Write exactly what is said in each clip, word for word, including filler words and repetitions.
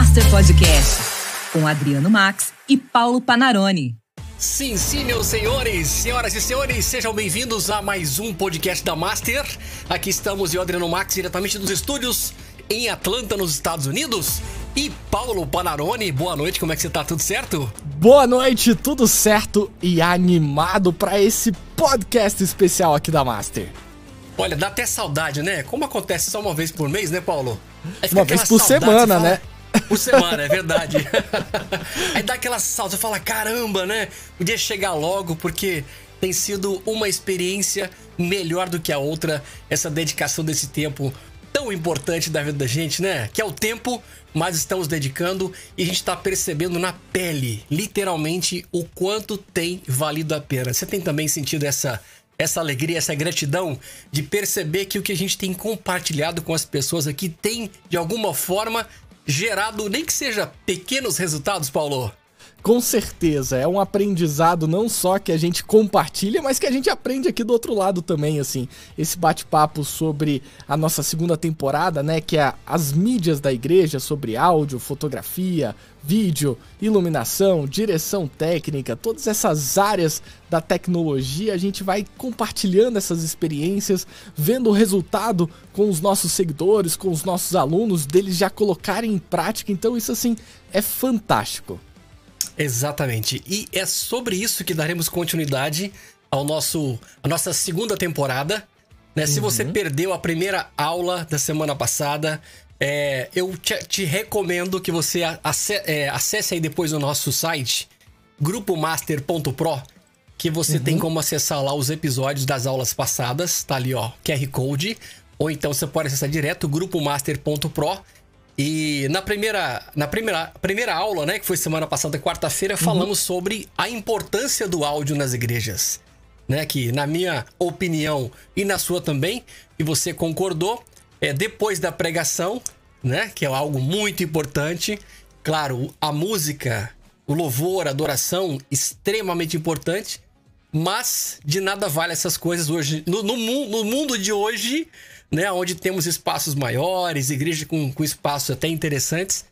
Master Podcast, com Adriano Max e Paulo Panarone. Sim, sim, meus senhores, senhoras e senhores, sejam bem-vindos a mais um podcast da Master. Aqui estamos, eu, Adriano Max, diretamente dos estúdios em Atlanta, nos Estados Unidos. E Paulo Panarone, boa noite, como é que você tá? Tudo certo? Boa noite, tudo certo e animado pra esse podcast especial aqui da Master. Olha, dá até saudade, né? Como acontece só uma vez por mês, né, Paulo? Uma vez por saudade, semana, fala, né? Por semana, é verdade. Aí dá aquela saudade, você fala, caramba, né? Podia chegar logo, porque tem sido uma experiência melhor do que a outra, essa dedicação desse tempo tão importante da vida da gente, né? Que é o tempo, mas estamos dedicando e a gente tá percebendo na pele, literalmente, o quanto tem valido a pena. Você tem também sentido essa, essa alegria, essa gratidão de perceber que o que a gente tem compartilhado com as pessoas aqui tem, de alguma forma, gerado, nem que seja, pequenos resultados, Paulo? Com certeza, é um aprendizado não só que a gente compartilha, mas que a gente aprende aqui do outro lado também, assim. Esse bate-papo sobre a nossa segunda temporada, né, que é as mídias da igreja, sobre áudio, fotografia, vídeo, iluminação, direção técnica, todas essas áreas da tecnologia, a gente vai compartilhando essas experiências, vendo o resultado com os nossos seguidores, com os nossos alunos, deles já colocarem em prática, então isso, assim, é fantástico. Exatamente, e é sobre isso que daremos continuidade ao nosso, à nossa segunda temporada, né? Uhum. Se você perdeu a primeira aula da semana passada, é, eu te, te recomendo que você acesse, é, acesse aí depois o nosso site, grupo master ponto pro, que você uhum. tem como acessar lá os episódios das aulas passadas, tá ali ó, Q R Code, ou então você pode acessar direto grupo master ponto pro. E na primeira, na primeira, primeira aula, né, que foi semana passada, quarta-feira, falamos uhum. sobre a importância do áudio nas igrejas, né, que na minha opinião e na sua também, e você concordou, é, depois da pregação, né, que é algo muito importante, claro, a música, o louvor, a adoração, extremamente importante, mas de nada vale essas coisas hoje, no, no, no mundo de hoje, né, onde temos espaços maiores, igrejas com, com espaços até interessantes,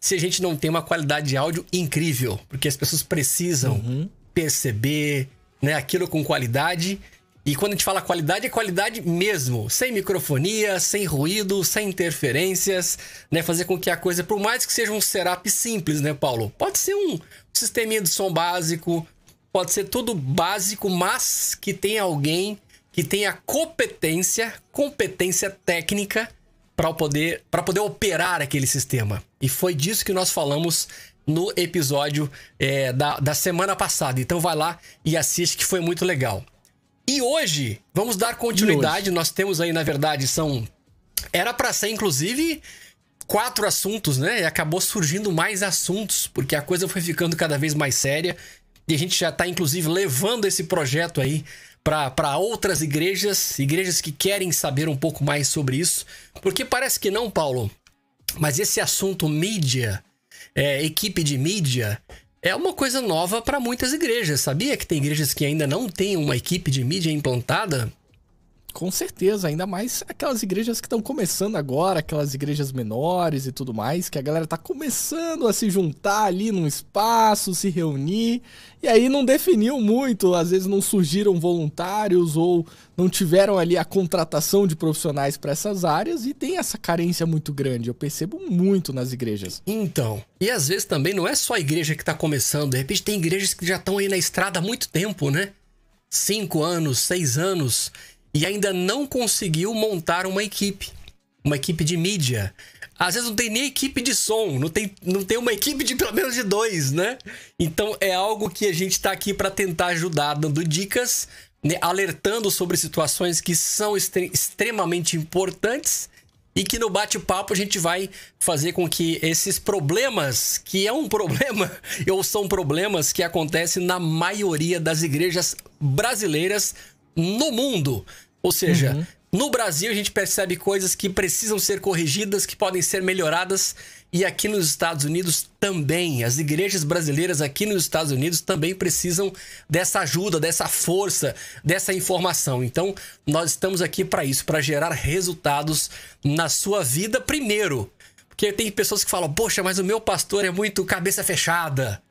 se a gente não tem uma qualidade de áudio incrível, porque as pessoas precisam uhum. perceber, né, aquilo com qualidade, e quando a gente fala qualidade, é qualidade mesmo, sem microfonia, sem ruído, sem interferências, né, fazer com que a coisa, por mais que seja um setup simples, né, Paulo, pode ser um sisteminha de som básico, pode ser tudo básico, mas que tenha alguém que tenha competência, competência técnica para poder, para poder operar aquele sistema. E foi disso que nós falamos no episódio é, da, da semana passada. Então vai lá e assiste que foi muito legal. E hoje, vamos dar continuidade. Nós temos aí, na verdade, são... Era para ser, inclusive, quatro assuntos, né? E acabou surgindo mais assuntos, porque a coisa foi ficando cada vez mais séria. E a gente já está, inclusive, levando esse projeto aí para outras igrejas, igrejas que querem saber um pouco mais sobre isso, porque parece que não, Paulo, mas esse assunto mídia, é, equipe de mídia, é uma coisa nova para muitas igrejas. Sabia que tem igrejas que ainda não têm uma equipe de mídia implantada? Com certeza, ainda mais aquelas igrejas que estão começando agora, aquelas igrejas menores e tudo mais, que a galera tá começando a se juntar ali num espaço, se reunir, e aí não definiu muito, às vezes não surgiram voluntários ou não tiveram ali a contratação de profissionais para essas áreas e tem essa carência muito grande, eu percebo muito nas igrejas. Então, e às vezes também não é só a igreja que tá começando, de repente tem igrejas que já estão aí na estrada há muito tempo, né? Cinco anos, seis anos... E ainda não conseguiu montar uma equipe, uma equipe de mídia. Às vezes não tem nem equipe de som, não tem, não tem uma equipe de pelo menos de dois, né? Então é algo que a gente está aqui para tentar ajudar, dando dicas, né? Alertando sobre situações que são estre- extremamente importantes e que no bate-papo a gente vai fazer com que esses problemas, que é um problema, ou são problemas que acontecem na maioria das igrejas brasileiras, no mundo, ou seja, uhum. no Brasil a gente percebe coisas que precisam ser corrigidas, que podem ser melhoradas, e aqui nos Estados Unidos também, as igrejas brasileiras aqui nos Estados Unidos também precisam dessa ajuda, dessa força, dessa informação. Então nós estamos aqui para isso, para gerar resultados na sua vida primeiro, que tem pessoas que falam, poxa, mas o meu pastor é muito cabeça fechada,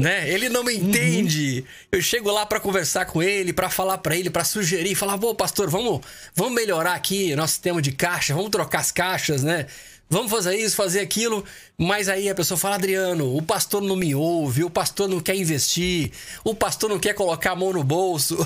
né? Ele não me entende. Uhum. Eu chego lá para conversar com ele, para falar para ele, para sugerir, falar, pô, pastor, vamos, vamos melhorar aqui nosso sistema de caixa, vamos trocar as caixas, né? Vamos fazer isso, fazer aquilo. Mas aí a pessoa fala, Adriano, o pastor não me ouve, o pastor não quer investir, o pastor não quer colocar a mão no bolso.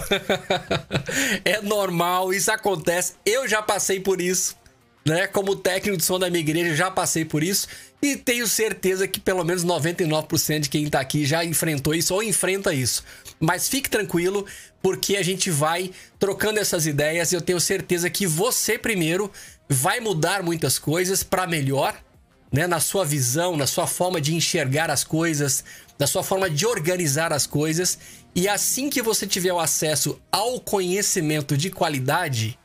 É normal, isso acontece. Eu já passei por isso, né? Como técnico de som da minha igreja, já passei por isso. E tenho certeza que pelo menos noventa e nove por cento de quem tá aqui já enfrentou isso ou enfrenta isso. Mas fique tranquilo, porque a gente vai trocando essas ideias. Eu tenho certeza que você primeiro vai mudar muitas coisas para melhor, né? Na sua visão, na sua forma de enxergar as coisas, na sua forma de organizar as coisas. E assim que você tiver o acesso ao conhecimento de qualidade,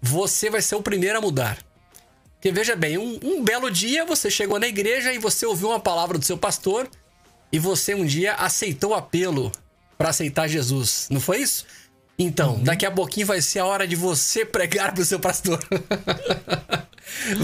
você vai ser o primeiro a mudar. Porque veja bem, um, um belo dia você chegou na igreja e você ouviu uma palavra do seu pastor e você um dia aceitou o apelo para aceitar Jesus, não foi isso? Então, uhum. Daqui a pouquinho vai ser a hora de você pregar para o seu pastor.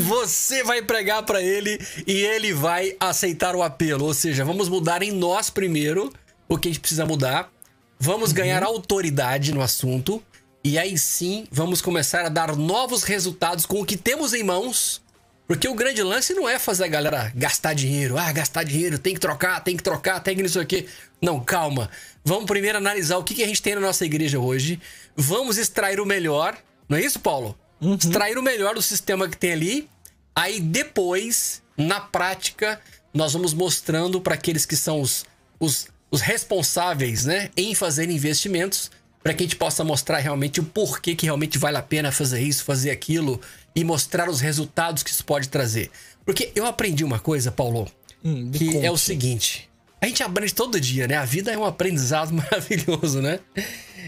Você vai pregar para ele e ele vai aceitar o apelo. Ou seja, vamos mudar em nós primeiro o que a gente precisa mudar. Vamos uhum. ganhar autoridade no assunto. E aí sim, vamos começar a dar novos resultados com o que temos em mãos. Porque o grande lance não é fazer a galera gastar dinheiro. Ah, gastar dinheiro, tem que trocar, tem que trocar, tem que não sei o quê. Não, calma. Vamos primeiro analisar o que a gente tem na nossa igreja hoje. Vamos extrair o melhor. Não é isso, Paulo? Uhum. Extrair o melhor do sistema que tem ali. Aí depois, na prática, nós vamos mostrando para aqueles que são os, os, os responsáveis, né, em fazer investimentos, para que a gente possa mostrar realmente o porquê que realmente vale a pena fazer isso, fazer aquilo, e mostrar os resultados que isso pode trazer. Porque eu aprendi uma coisa, Paulo, hum, que conte. É o seguinte, a gente aprende todo dia, né? A vida é um aprendizado maravilhoso, né?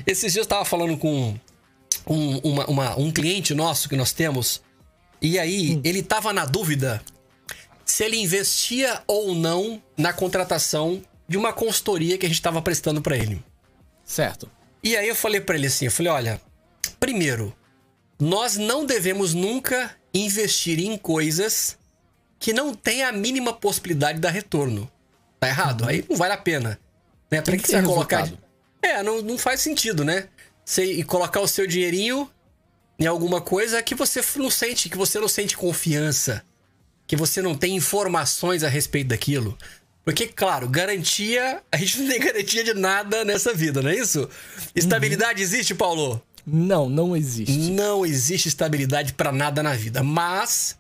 Esses dias eu estava falando com um, uma, uma, um cliente nosso que nós temos, e aí hum. ele estava na dúvida se ele investia ou não na contratação de uma consultoria que a gente estava prestando para ele. Certo. E aí eu falei pra ele assim, eu falei, olha, primeiro, nós não devemos nunca investir em coisas que não tem a mínima possibilidade de dar retorno. Tá errado? Uhum. Aí não vale a pena, né? Pra que, que você vai colocar? É, não, não faz sentido, né? Você colocar o seu dinheirinho em alguma coisa que você não sente, que você não sente confiança, que você não tem informações a respeito daquilo. Porque, claro, garantia... A gente não tem garantia de nada nessa vida, não é isso? Estabilidade uhum. existe, Paulo? Não, não existe. Não existe estabilidade para nada na vida. Mas,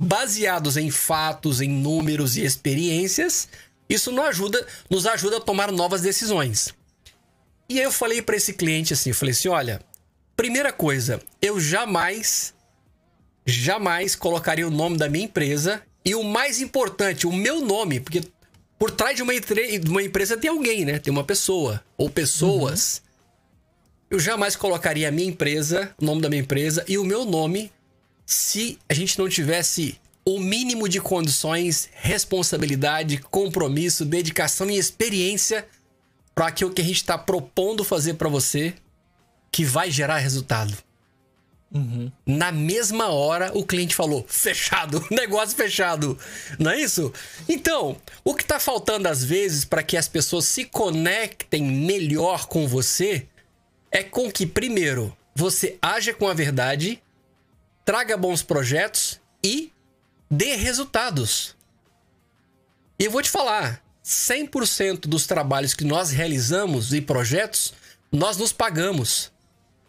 baseados em fatos, em números e experiências, isso nos ajuda, nos ajuda a tomar novas decisões. E aí eu falei para esse cliente assim, eu falei assim, olha, primeira coisa, eu jamais, jamais colocaria o nome da minha empresa e o mais importante, o meu nome, porque... Por trás de uma, entre... de uma empresa tem alguém, né? Tem uma pessoa ou pessoas. Uhum. Eu jamais colocaria a minha empresa, o nome da minha empresa e o meu nome se a gente não tivesse o mínimo de condições, responsabilidade, compromisso, dedicação e experiência para aquilo que a gente está propondo fazer para você que vai gerar resultado. Uhum. Na mesma hora o cliente falou, fechado, negócio fechado, não é isso? Então, o que tá faltando às vezes para que as pessoas se conectem melhor com você é com que primeiro você aja com a verdade, traga bons projetos e dê resultados. E eu vou te falar, cem por cento dos trabalhos que nós realizamos e projetos, nós nos pagamos.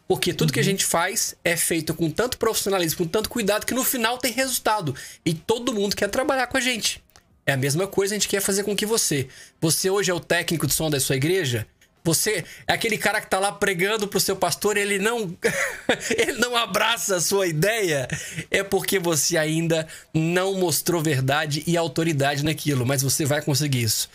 Porque tudo uhum. que a gente faz é feito com tanto profissionalismo, com tanto cuidado, que no final tem resultado. E todo mundo quer trabalhar com a gente. É a mesma coisa, a gente quer fazer com que você... Você hoje é o técnico de som da sua igreja? Você é aquele cara que tá lá pregando pro seu pastor, ele não, ele não abraça a sua ideia? É porque você ainda não mostrou verdade e autoridade naquilo. Mas você vai conseguir isso.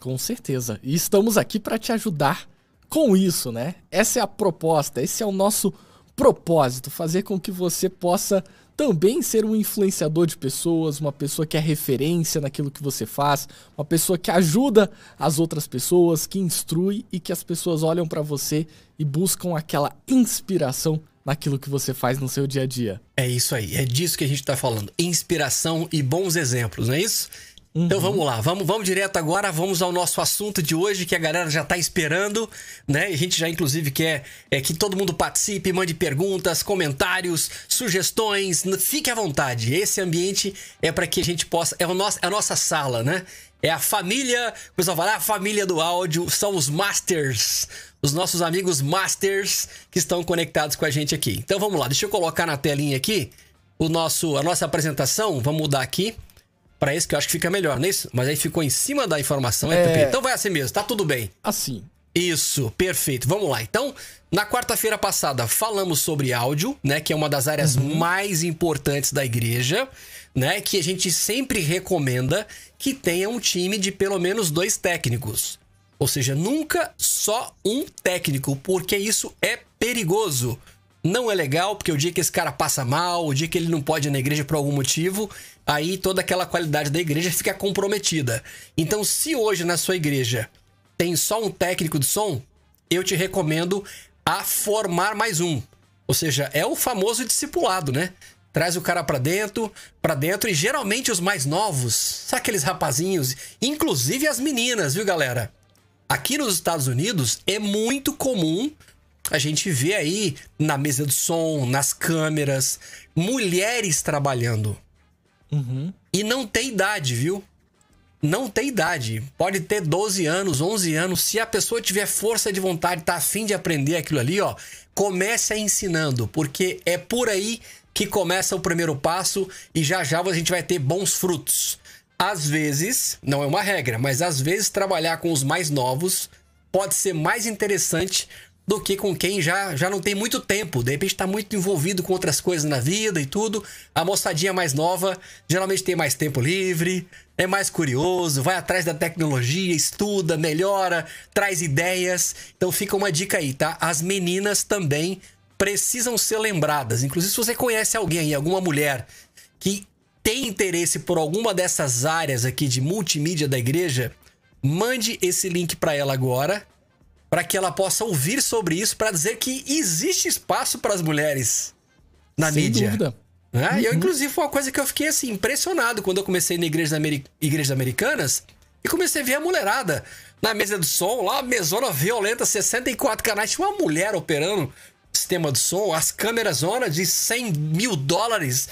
Com certeza. E estamos aqui para te ajudar com isso, né? Essa é a proposta, esse é o nosso propósito, fazer com que você possa também ser um influenciador de pessoas, uma pessoa que é referência naquilo que você faz, uma pessoa que ajuda as outras pessoas, que instrui e que as pessoas olham para você e buscam aquela inspiração naquilo que você faz no seu dia a dia. É isso aí, é disso que a gente tá falando. Inspiração e bons exemplos, não é isso? Uhum. Então vamos lá, vamos, vamos direto agora, vamos ao nosso assunto de hoje, que a galera já tá esperando, né? A gente já inclusive quer é, que todo mundo participe, mande perguntas, comentários, sugestões, fique à vontade. Esse ambiente é para que a gente possa, é, o nosso, é a nossa sala, né? É a família, o pessoal fala, a família do áudio, são os Masters, os nossos amigos Masters que estão conectados com a gente aqui. Então vamos lá, deixa eu colocar na telinha aqui o nosso, a nossa apresentação, vamos mudar aqui. Pra esse que eu acho que fica melhor, não é isso? Mas aí ficou em cima da informação, é, Pepe? Então vai assim mesmo, tá tudo bem. Assim. Isso, perfeito. Vamos lá. Então, na quarta-feira passada, falamos sobre áudio, né? Que é uma das áreas uhum. mais importantes da igreja, né? Que a gente sempre recomenda que tenha um time de pelo menos dois técnicos. Ou seja, nunca só um técnico, porque isso é perigoso. Não é legal, porque o dia que esse cara passa mal, o dia que ele não pode ir na igreja por algum motivo, aí toda aquela qualidade da igreja fica comprometida. Então, se hoje na sua igreja tem só um técnico de som, eu te recomendo a formar mais um. Ou seja, é o famoso discipulado, né? Traz o cara pra dentro, pra dentro, e geralmente os mais novos, sabe aqueles rapazinhos, inclusive as meninas, viu, galera? Aqui nos Estados Unidos é muito comum a gente vê aí na mesa do som, nas câmeras, mulheres trabalhando. Uhum. E não tem idade, viu? Não tem idade. Pode ter doze anos, onze anos. Se a pessoa tiver força de vontade, tá afim de aprender aquilo ali, ó, começa ensinando, porque é por aí que começa o primeiro passo e já já a gente vai ter bons frutos. Às vezes, não é uma regra, mas às vezes trabalhar com os mais novos pode ser mais interessante do que com quem já, já não tem muito tempo. De repente tá muito envolvido com outras coisas na vida e tudo. A moçadinha mais nova geralmente tem mais tempo livre, é mais curioso, vai atrás da tecnologia, estuda, melhora, traz ideias. Então fica uma dica aí, tá? As meninas também precisam ser lembradas. Inclusive se você conhece alguém, alguma mulher que tem interesse por alguma dessas áreas aqui de multimídia da igreja, mande esse link para ela agora, para que ela possa ouvir sobre isso, para dizer que existe espaço para as mulheres na Sem mídia. Sem dúvida. Né? Uhum. E eu, inclusive, foi uma coisa que eu fiquei assim, impressionado quando eu comecei na igreja Ameri- igrejas americanas e comecei a ver a mulherada na mesa do som, lá, mesona violenta, sessenta e quatro canais, tinha uma mulher operando o sistema de som, as câmeras zona de cem mil dólares,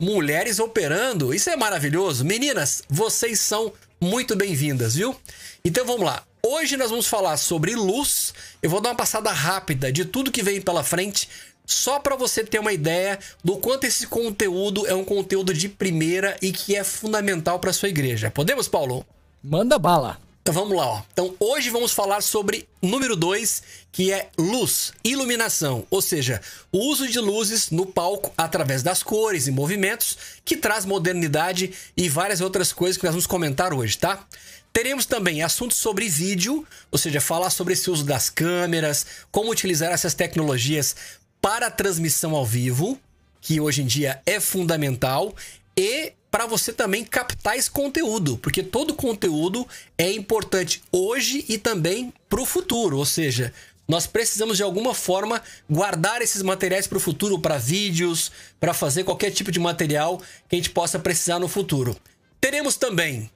mulheres operando. Isso é maravilhoso. Meninas, vocês são muito bem-vindas, viu? Então, vamos lá. Hoje nós vamos falar sobre luz. Eu vou dar uma passada rápida de tudo que vem pela frente, só para você ter uma ideia do quanto esse conteúdo é um conteúdo de primeira e que é fundamental para sua igreja. Podemos, Paulo? Manda bala. Então vamos lá, ó. Então hoje vamos falar sobre número dois, que é luz, iluminação, ou seja, o uso de luzes no palco através das cores e movimentos, que traz modernidade e várias outras coisas que nós vamos comentar hoje, tá? Teremos também assuntos sobre vídeo, ou seja, falar sobre esse uso das câmeras, como utilizar essas tecnologias para a transmissão ao vivo, que hoje em dia é fundamental, e para você também captar esse conteúdo, porque todo conteúdo é importante hoje e também para o futuro, ou seja, nós precisamos de alguma forma guardar esses materiais para o futuro, para vídeos, para fazer qualquer tipo de material que a gente possa precisar no futuro. Teremos também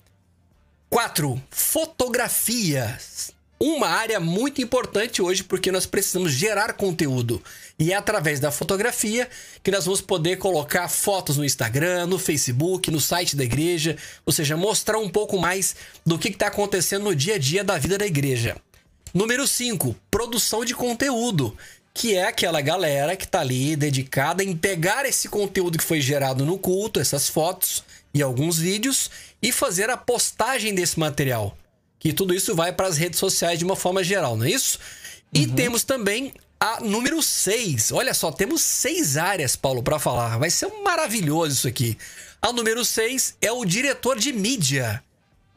quatro Fotografias. Uma área muito importante hoje, porque nós precisamos gerar conteúdo. E é através da fotografia que nós vamos poder colocar fotos no Instagram, no Facebook, no site da igreja. Ou seja, mostrar um pouco mais do que está acontecendo no dia a dia da vida da igreja. Número cinco, produção de conteúdo. Que é aquela galera que está ali dedicada em pegar esse conteúdo que foi gerado no culto, essas fotos e alguns vídeos, e fazer a postagem desse material. Que tudo isso vai para as redes sociais de uma forma geral, não é isso? Uhum. E temos também a número seis. Olha só, temos seis áreas, Paulo, para falar. Vai ser maravilhoso isso aqui. A número seis é o diretor de mídia.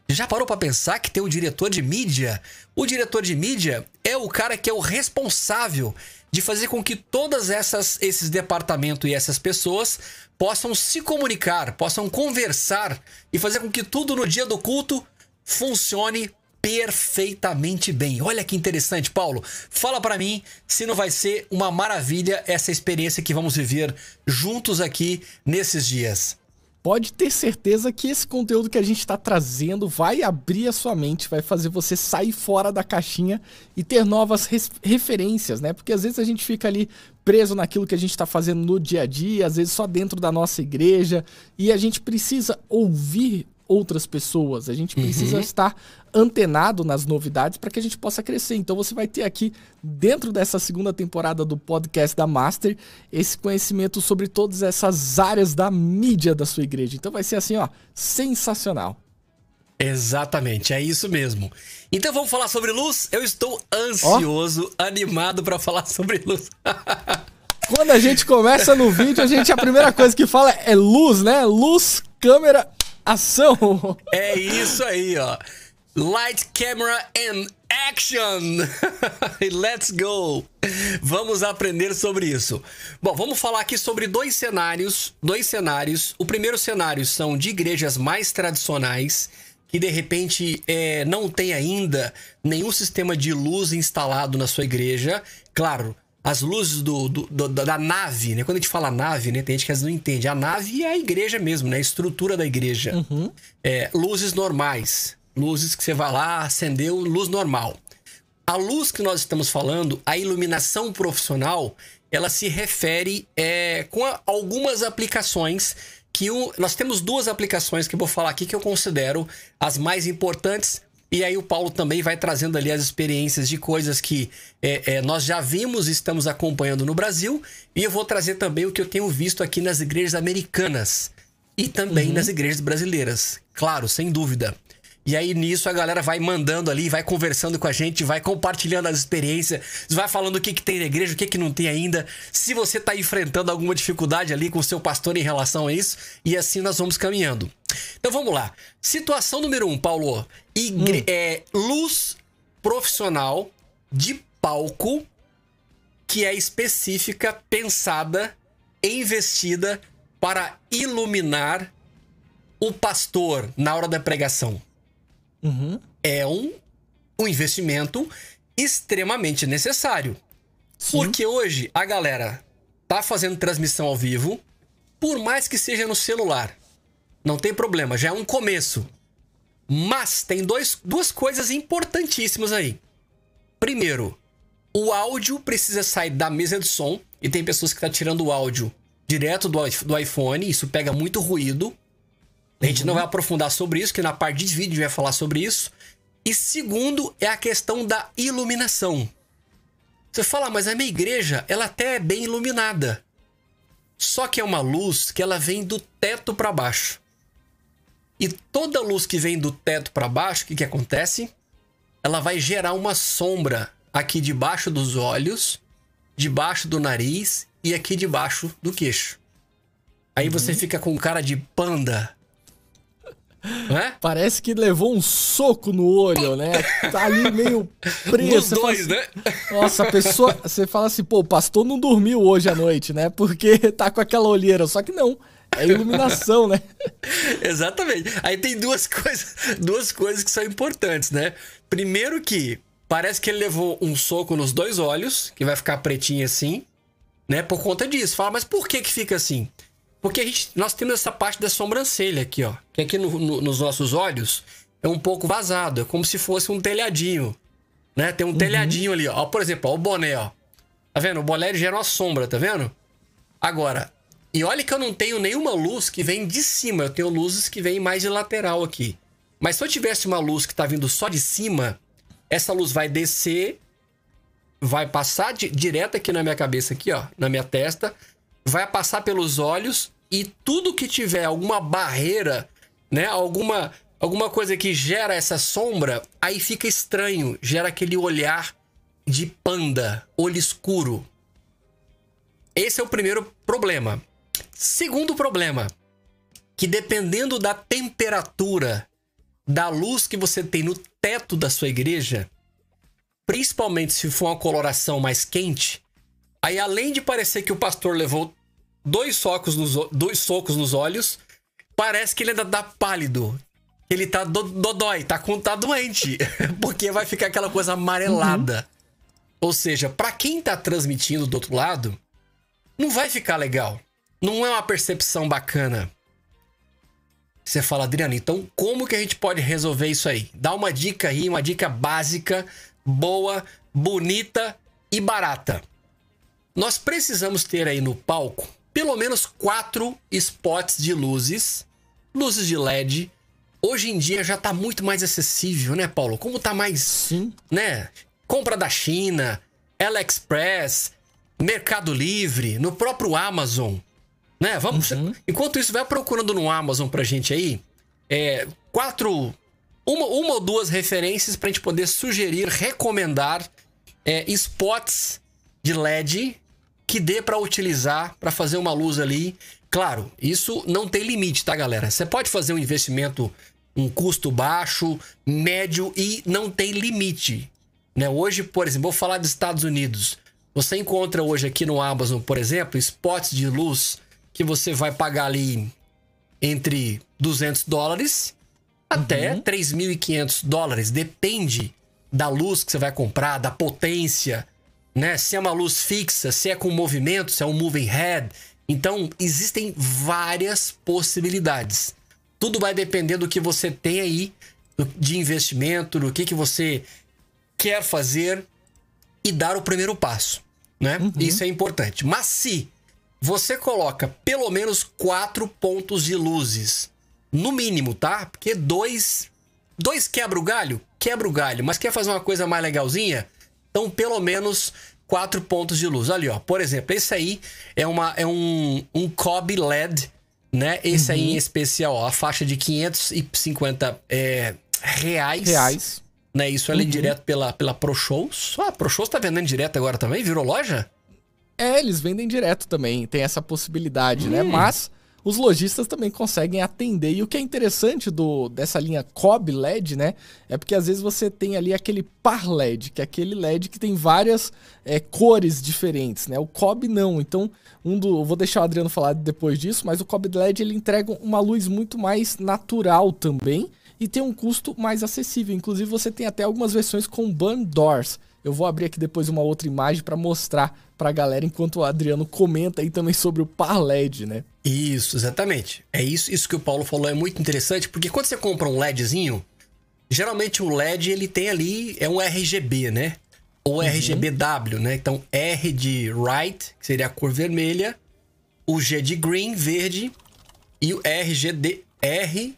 Já parou para pensar que tem um diretor de mídia? O diretor de mídia é o cara que é o responsável de fazer com que todas essas esses departamentos e essas pessoas possam se comunicar, possam conversar e fazer com que tudo no dia do culto funcione perfeitamente bem. Olha que interessante, Paulo. Fala para mim se não vai ser uma maravilha essa experiência que vamos viver juntos aqui nesses dias. Pode ter certeza que esse conteúdo que a gente está trazendo vai abrir a sua mente, vai fazer você sair fora da caixinha e ter novas referências, né? Porque às vezes a gente fica ali preso naquilo que a gente está fazendo no dia a dia, às vezes só dentro da nossa igreja, e a gente precisa ouvir outras pessoas, a gente precisa uhum. estar antenado nas novidades para que a gente possa crescer. Então você vai ter aqui, dentro dessa segunda temporada do podcast da Master, esse conhecimento sobre todas essas áreas da mídia da sua igreja. Então vai ser assim, ó, sensacional. Exatamente, é isso mesmo. Então vamos falar sobre luz? Eu estou ansioso, oh. animado para falar sobre luz. Quando a gente começa no vídeo, a gente, a primeira coisa que fala é luz, né? Luz, câmera... ação! É isso aí, ó. Light, camera and action! Let's go! Vamos aprender sobre isso. Bom, vamos falar aqui sobre dois cenários. Dois cenários. O primeiro cenário são de igrejas mais tradicionais, que de repente é, não tem ainda nenhum sistema de luz instalado na sua igreja. Claro, as luzes do, do, do, da nave, né? Quando a gente fala nave, né? Tem gente que às vezes não entende. A nave é a igreja mesmo, né? A estrutura da igreja. Uhum. É, luzes normais. Luzes que você vai lá, acendeu, luz normal. A luz que nós estamos falando, a iluminação profissional, ela se refere é, com a, algumas aplicações que... O, nós temos duas aplicações que eu vou falar aqui que eu considero as mais importantes... E aí o Paulo também vai trazendo ali as experiências de coisas que é, é, nós já vimos e estamos acompanhando no Brasil. E eu vou trazer também o que eu tenho visto aqui nas igrejas americanas e também uhum. nas igrejas brasileiras. Claro, sem dúvida. E aí nisso a galera vai mandando ali, vai conversando com a gente, vai compartilhando as experiências, vai falando o que, que tem na igreja, o que, que não tem ainda. Se você está enfrentando alguma dificuldade ali com o seu pastor em relação a isso. E assim nós vamos caminhando. Então vamos lá. Situação número um, Paulo. Igre... Hum. É, luz profissional de palco que é específica, pensada, investida para iluminar o pastor na hora da pregação. Uhum. É um, um investimento extremamente necessário. Sim. Porque hoje a galera tá fazendo transmissão ao vivo, por mais que seja no celular. Não tem problema, já é um começo. Mas tem dois, duas coisas importantíssimas aí. Primeiro, o áudio precisa sair da mesa de som. E tem pessoas que estão tá tirando o áudio direto do, do iPhone. Isso pega muito ruído. A gente uhum. não vai aprofundar sobre isso, que na parte de vídeo a gente vai falar sobre isso. E segundo, é a questão da iluminação. Você fala, mas a minha igreja, ela até é bem iluminada. Só que é uma luz que ela vem do teto para baixo. E toda luz que vem do teto para baixo, o que, que acontece? Ela vai gerar uma sombra aqui debaixo dos olhos, debaixo do nariz e aqui debaixo do queixo. Aí uhum. você fica com cara de panda. É? Parece que levou um soco no olho, né? Tá ali meio preso. Os dois, assim, né? Nossa, a pessoa... Você fala assim, pô, o pastor não dormiu hoje à noite, né? Porque tá com aquela olheira. Só que não... É iluminação, né? Exatamente. Aí tem duas coisas, duas coisas que são importantes, né? Primeiro que parece que ele levou um soco nos dois olhos, que vai ficar pretinho assim, né? Por conta disso. Fala, mas por que que fica assim? Porque a gente, nós temos essa parte da sobrancelha aqui, ó. Que aqui no, no, nos nossos olhos é um pouco vazado. É como se fosse um telhadinho, né? Tem um uhum. telhadinho ali, ó. Por exemplo, ó, o boné, ó. Tá vendo? O boné gera uma sombra, tá vendo? Agora... E olha que eu não tenho nenhuma luz que vem de cima. Eu tenho luzes que vêm mais de lateral aqui. Mas se eu tivesse uma luz que está vindo só de cima, essa luz vai descer, vai passar de, direto aqui na minha cabeça, aqui, ó, na minha testa, vai passar pelos olhos e tudo que tiver alguma barreira, né, alguma, alguma coisa que gera essa sombra, aí fica estranho, gera aquele olhar de panda, olho escuro. Esse é o primeiro problema. Segundo problema, que dependendo da temperatura da luz que você tem no teto da sua igreja, principalmente se for uma coloração mais quente, aí além de parecer que o pastor levou dois socos nos, dois socos nos olhos, parece que ele ainda tá pálido. Ele tá do, dodói, tá, com, tá doente. Porque vai ficar aquela coisa amarelada. Uhum. Ou seja, pra quem tá transmitindo do outro lado, não vai ficar legal. Não é uma percepção bacana. Você fala, Adriano, então como que a gente pode resolver isso aí? Dá uma dica aí, uma dica básica, boa, bonita e barata. Nós precisamos ter aí no palco pelo menos quatro spots de luzes, luzes de L E D. Hoje em dia já tá muito mais acessível, né, Paulo? Como tá mais, sim, né? Compra da China, AliExpress, Mercado Livre, no próprio Amazon, né? Vamos, uhum. Enquanto isso, vai procurando no Amazon pra gente aí, é, quatro, uma, uma ou duas referências pra gente poder sugerir, recomendar é, spots de L E D que dê pra utilizar, pra fazer uma luz ali. Claro, isso não tem limite, tá, galera? Você pode fazer um investimento, um custo baixo, médio e não tem limite, né? Hoje, por exemplo, vou falar dos Estados Unidos. Você encontra hoje aqui no Amazon, por exemplo, spots de luz que você vai pagar ali entre duzentos dólares até uhum. três mil e quinhentos dólares. Depende da luz que você vai comprar, da potência, né? Se é uma luz fixa, se é com movimento, se é um moving head. Então, existem várias possibilidades. Tudo vai depender do que você tem aí, de investimento, do que, que você quer fazer e dar o primeiro passo, né? Uhum. Isso é importante. Mas se você coloca pelo menos quatro pontos de luzes, no mínimo, tá? Porque dois, dois quebra o galho? Quebra o galho. Mas quer fazer uma coisa mais legalzinha? Então, pelo menos quatro pontos de luz. Ali, ó. Por exemplo, esse aí é, uma, é um, um Cobb L E D, né? Esse uhum. aí em especial, ó. A faixa de quinhentos e cinquenta é, reais. Reais. Né? Isso ali uhum. direto pela, pela ProShows. Ah, a ProShows tá vendendo direto agora também? Virou loja? É, eles vendem direto também. Tem essa possibilidade, hum. né? Mas os lojistas também conseguem atender. E o que é interessante do, dessa linha Cobb L E D, né? É porque às vezes você tem ali aquele par L E D, que é aquele L E D que tem várias é, cores diferentes, né? O Cobb não. Então, um do, eu vou deixar o Adriano falar depois disso, mas o Cobb L E D ele entrega uma luz muito mais natural também e tem um custo mais acessível. Inclusive, você tem até algumas versões com burn doors. Eu vou abrir aqui depois uma outra imagem para mostrar para a galera, enquanto o Adriano comenta aí também sobre o par L E D, né? Isso, exatamente. É isso, isso que o Paulo falou, é muito interessante, porque quando você compra um LEDzinho, geralmente o L E D, ele tem ali, é um R G B, né? Ou uhum. R G B W, né? Então, R de right, que seria a cor vermelha, o G de green, verde, e o R G D... R...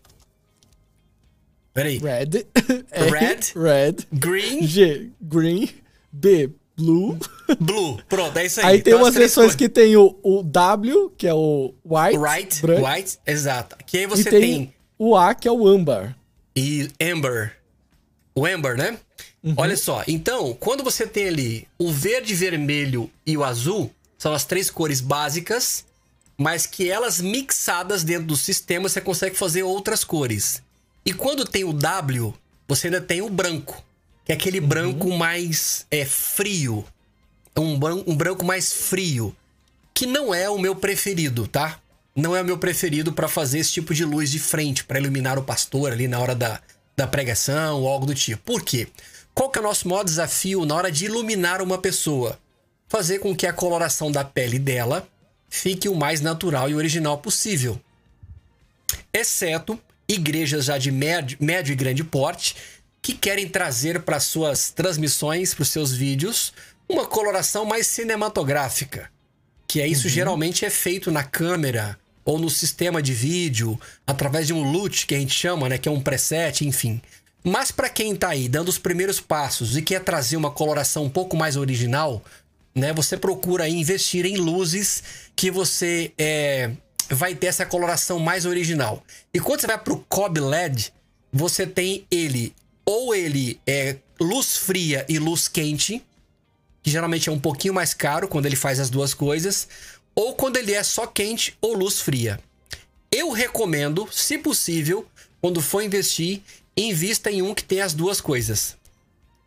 Peraí. Red. Red. Red. Green. G. Green. B. Blue. Blue. Pronto, é isso aí. Aí então, tem umas versões que tem o, o W, que é o white. Right. Branco. White. Exato. Que aí você e tem, tem o A, que é o amber. E amber. O amber, né? Uhum. Olha só. Então, quando você tem ali o verde, vermelho e o azul, são as três cores básicas, mas que elas mixadas dentro do sistema, você consegue fazer outras cores. E quando tem o W, você ainda tem o branco, que é aquele uhum. branco mais é, frio, um, um branco mais frio, que não é o meu preferido, tá? Não é o meu preferido para fazer esse tipo de luz de frente, para iluminar o pastor ali na hora da, da pregação ou algo do tipo. Por quê? Qual que é o nosso maior desafio na hora de iluminar uma pessoa? Fazer com que a coloração da pele dela fique o mais natural e original possível. Exceto igrejas já de médio, médio e grande porte que querem trazer para suas transmissões, para os seus vídeos, uma coloração mais cinematográfica. Que é isso uhum. geralmente é feito na câmera ou no sistema de vídeo, através de um LUT, que a gente chama, né, que é um preset, enfim. Mas para quem tá aí dando os primeiros passos e quer trazer uma coloração um pouco mais original, né, você procura aí investir em luzes que você é... vai ter essa coloração mais original. E quando você vai pro Cobb L E D, você tem ele, ou ele é luz fria e luz quente, que geralmente é um pouquinho mais caro quando ele faz as duas coisas, ou quando ele é só quente ou luz fria. Eu recomendo, se possível, quando for investir, invista em um que tem as duas coisas,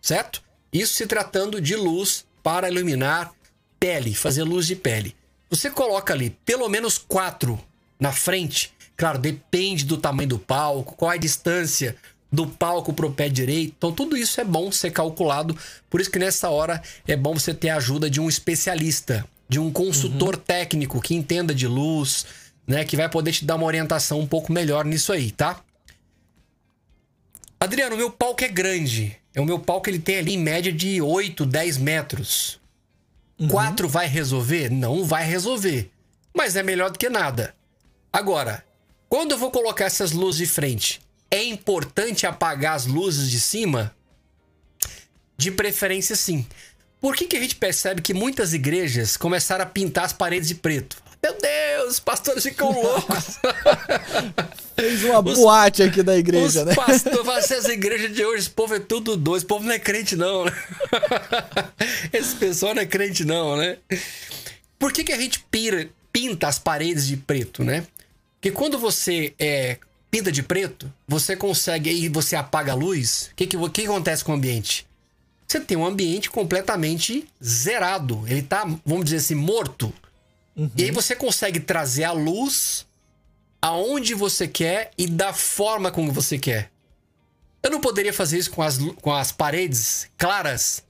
certo? Isso se tratando de luz para iluminar pele, fazer luz de pele. Você coloca ali pelo menos quatro na frente, Claro, depende do tamanho do palco, qual é a distância do palco para o pé direito. Então tudo isso é bom ser calculado. Por isso que nessa hora é bom você ter a ajuda de um especialista, de um consultor uhum. técnico que entenda de luz, né? Que vai poder te dar uma orientação um pouco melhor nisso aí, tá? Adriano, o meu palco é grande. O meu palco ele tem ali em média de oito, dez metros. Uhum. quatro vai resolver? Não vai resolver. Mas é melhor do que nada. Agora, quando eu vou colocar essas luzes de frente, é importante apagar as luzes de cima? De preferência, sim. Por que que a gente percebe que muitas igrejas começaram a pintar as paredes de preto? Meu Deus, os pastores ficam loucos. Fez uma os, boate aqui da igreja, os né? Pastores, essas igrejas de hoje, esse povo é tudo doido. Esse povo não é crente não, né? Esse pessoal não é crente não, né? Por que que a gente pira, pinta as paredes de preto, né? Porque quando você é, pinta de preto, você consegue... Aí você apaga a luz. O que, que, que acontece com o ambiente? Você tem um ambiente completamente zerado. Ele tá, vamos dizer assim, morto. Uhum. E aí você consegue trazer a luz aonde você quer e da forma como você quer. Eu não poderia fazer isso com as, com as paredes claras,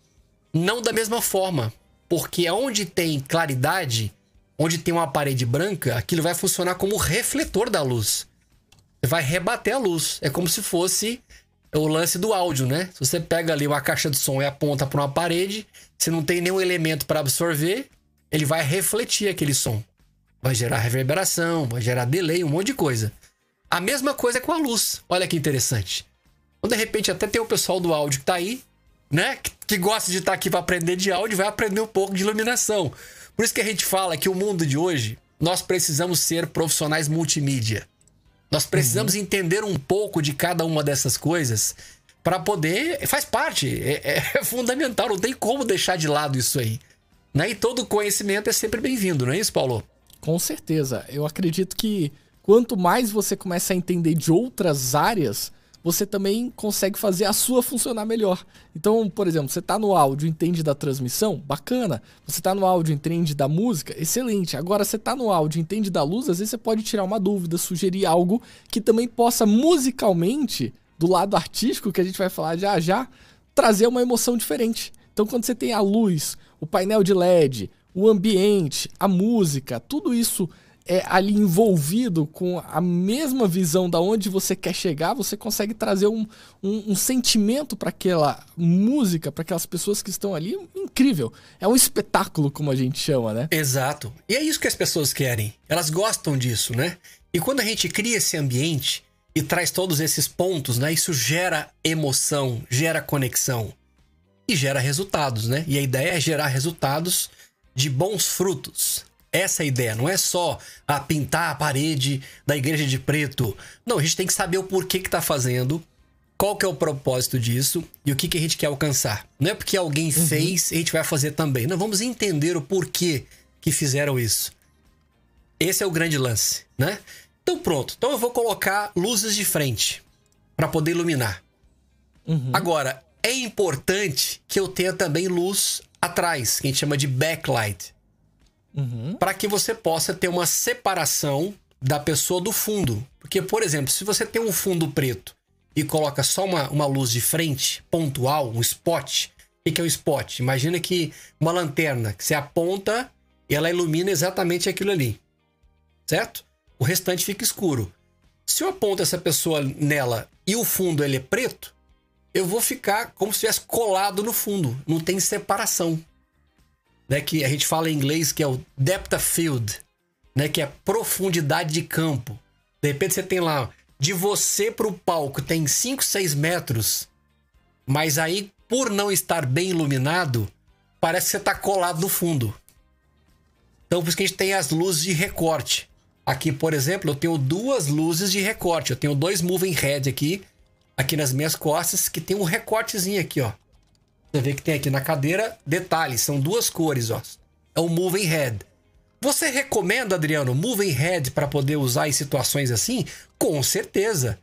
não da mesma forma. Porque onde tem claridade, onde tem uma parede branca, aquilo vai funcionar como refletor da luz. Vai rebater a luz. É como se fosse o lance do áudio, né? Se você pega ali uma caixa de som e aponta para uma parede, se não tem nenhum elemento para absorver, ele vai refletir aquele som. Vai gerar reverberação, vai gerar delay, um monte de coisa. A mesma coisa com a luz. Olha que interessante. Então, de repente, até tem o pessoal do áudio que tá aí, né? Que gosta de estar aqui para aprender de áudio, vai aprender um pouco de iluminação. Por isso que a gente fala que o mundo de hoje, nós precisamos ser profissionais multimídia. Nós precisamos uhum. entender um pouco de cada uma dessas coisas para poder... Faz parte, é, é fundamental, não tem como deixar de lado isso aí. Né? E todo conhecimento é sempre bem-vindo, não é isso, Paulo? Com certeza. Eu acredito que quanto mais você começa a entender de outras áreas, você também consegue fazer a sua funcionar melhor. Então, por exemplo, você está no áudio, entende da transmissão? Bacana. Você está no áudio, entende da música? Excelente. Agora, você está no áudio, entende da luz? Às vezes você pode tirar uma dúvida, sugerir algo que também possa musicalmente, do lado artístico, que a gente vai falar já já, trazer uma emoção diferente. Então, quando você tem a luz, o painel de L E D, o ambiente, a música, tudo isso é ali envolvido com a mesma visão da onde você quer chegar, você consegue trazer um, um, um sentimento para aquela música, para aquelas pessoas que estão ali, incrível. É um espetáculo, como a gente chama, né? Exato. E é isso que as pessoas querem. Elas gostam disso, né? E quando a gente cria esse ambiente e traz todos esses pontos, né? Isso gera emoção, gera conexão. E gera resultados, né? E a ideia é gerar resultados de bons frutos. Essa é a ideia. Não é só a pintar a parede da igreja de preto. Não, a gente tem que saber o porquê que tá fazendo, qual que é o propósito disso e o que que a gente quer alcançar. Não é porque alguém uhum. fez e a gente vai fazer também. Não, vamos entender o porquê que fizeram isso. Esse é o grande lance, né? Então pronto. Então eu vou colocar luzes de frente para poder iluminar. Uhum. Agora... É importante que eu tenha também luz atrás, que a gente chama de backlight. Uhum. Para que você possa ter uma separação da pessoa do fundo. Porque, por exemplo, se você tem um fundo preto e coloca só uma, uma luz de frente, pontual, um spot. O que é um spot? Imagina que uma lanterna que você aponta e ela ilumina exatamente aquilo ali. Certo? O restante fica escuro. Se eu aponto essa pessoa nela e o fundo ele é preto, eu vou ficar como se estivesse colado no fundo. Não tem separação. Né? Que a gente fala em inglês que é o depth of field. Né? Que é profundidade de campo. De repente você tem lá... De você para o palco tem cinco, seis metros. Mas aí, por não estar bem iluminado, parece que você está colado no fundo. Então, por isso que a gente tem as luzes de recorte. Aqui, por exemplo, eu tenho duas luzes de recorte. Eu tenho dois moving head aqui. Aqui nas minhas costas, que tem um recortezinho aqui, ó. Você vê que tem aqui na cadeira, detalhes, são duas cores, ó. É o moving head. Você recomenda, Adriano, moving head para poder usar em situações assim? Com certeza.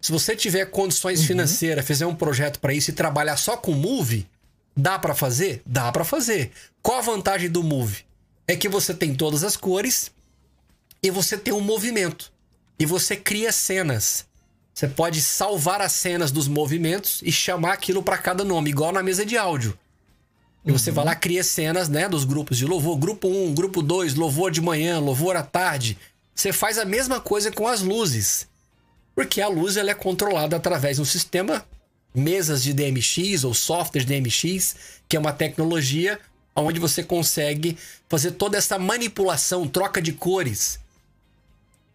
Se você tiver condições uhum. financeiras, fizer um projeto para isso e trabalhar só com move, dá para fazer? Dá para fazer. Qual a vantagem do move? É que você tem todas as cores e você tem um movimento. e você cria cenas. Você pode salvar as cenas dos movimentos e chamar aquilo para cada nome, igual na mesa de áudio. E você uhum. vai lá, cria cenas, né, dos grupos de louvor, grupo um, grupo dois, louvor de manhã, louvor à tarde. Você faz a mesma coisa com as luzes, porque a luz ela é controlada através de um sistema, mesas de D M X ou software de D M X, que é uma tecnologia onde você consegue fazer toda essa manipulação, troca de cores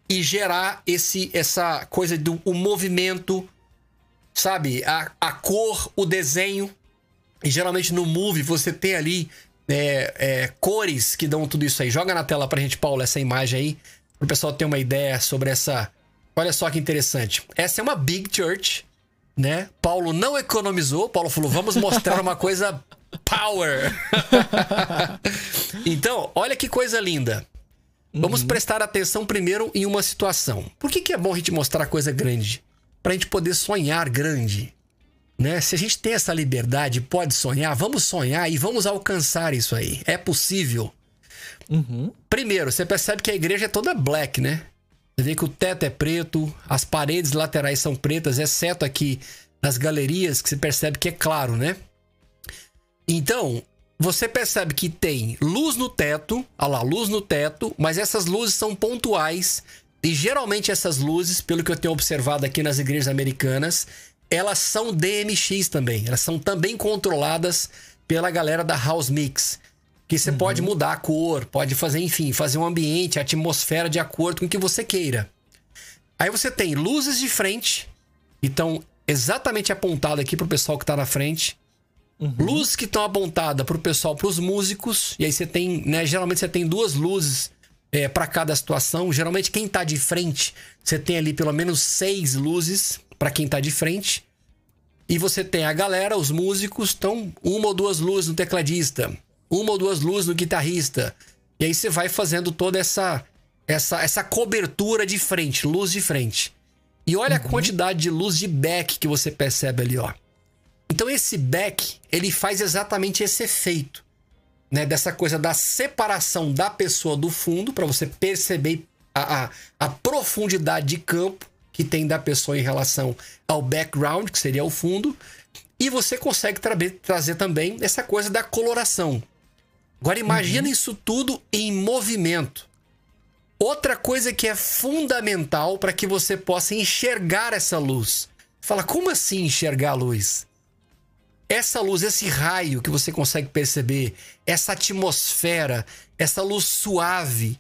e gerar esse, essa coisa do o movimento, sabe? A, a cor, o desenho. E geralmente no Movie você tem ali é, é, cores que dão tudo isso aí. Joga na tela pra gente, Paulo, essa imagem aí, pro pessoal ter uma ideia sobre essa... Olha só que interessante. Essa é uma Big Church, né? Paulo não economizou. Paulo falou, vamos mostrar uma coisa power. Então, olha que coisa linda. Vamos uhum. prestar atenção primeiro em uma situação. Por que que é bom a gente mostrar coisa grande? Pra gente poder sonhar grande, né? Se a gente tem essa liberdade, pode sonhar, vamos sonhar e vamos alcançar isso aí. É possível. Uhum. Primeiro, você percebe que a igreja é toda black, né? Você vê que o teto é preto, as paredes laterais são pretas, exceto aqui nas galerias, que você percebe que é claro, né? Então, você percebe que tem luz no teto, olha lá, luz no teto, mas essas luzes são pontuais. E geralmente essas luzes, pelo que eu tenho observado aqui nas igrejas americanas, elas são D M X também. Elas são também controladas pela galera da House Mix. Que você uhum. pode mudar a cor, pode fazer, enfim, fazer um ambiente, a atmosfera de acordo com o que você queira. Aí você tem luzes de frente, que estão exatamente apontadas aqui pro pessoal que tá na frente. Uhum. Luzes que estão apontadas pro pessoal, pros músicos. E aí você tem, né, geralmente você tem duas luzes é, para cada situação. Geralmente quem tá de frente, você tem ali pelo menos seis luzes para quem tá de frente. E você tem a galera, os músicos, estão uma ou duas luzes no tecladista, uma ou duas luzes no guitarrista. E aí você vai fazendo toda essa essa, essa cobertura de frente, luz de frente. E olha uhum. a quantidade de luz de back que você percebe ali, ó. Então esse back, ele faz exatamente esse efeito, né? Dessa coisa da separação da pessoa do fundo, para você perceber a, a, a profundidade de campo que tem da pessoa em relação ao background, que seria o fundo. E você consegue tra trazer também essa coisa da coloração. Agora imagina uhum. isso tudo em movimento. Outra coisa que é fundamental para que você possa enxergar essa luz. Fala, como assim enxergar a luz? Essa luz, esse raio que você consegue perceber, essa atmosfera, essa luz suave,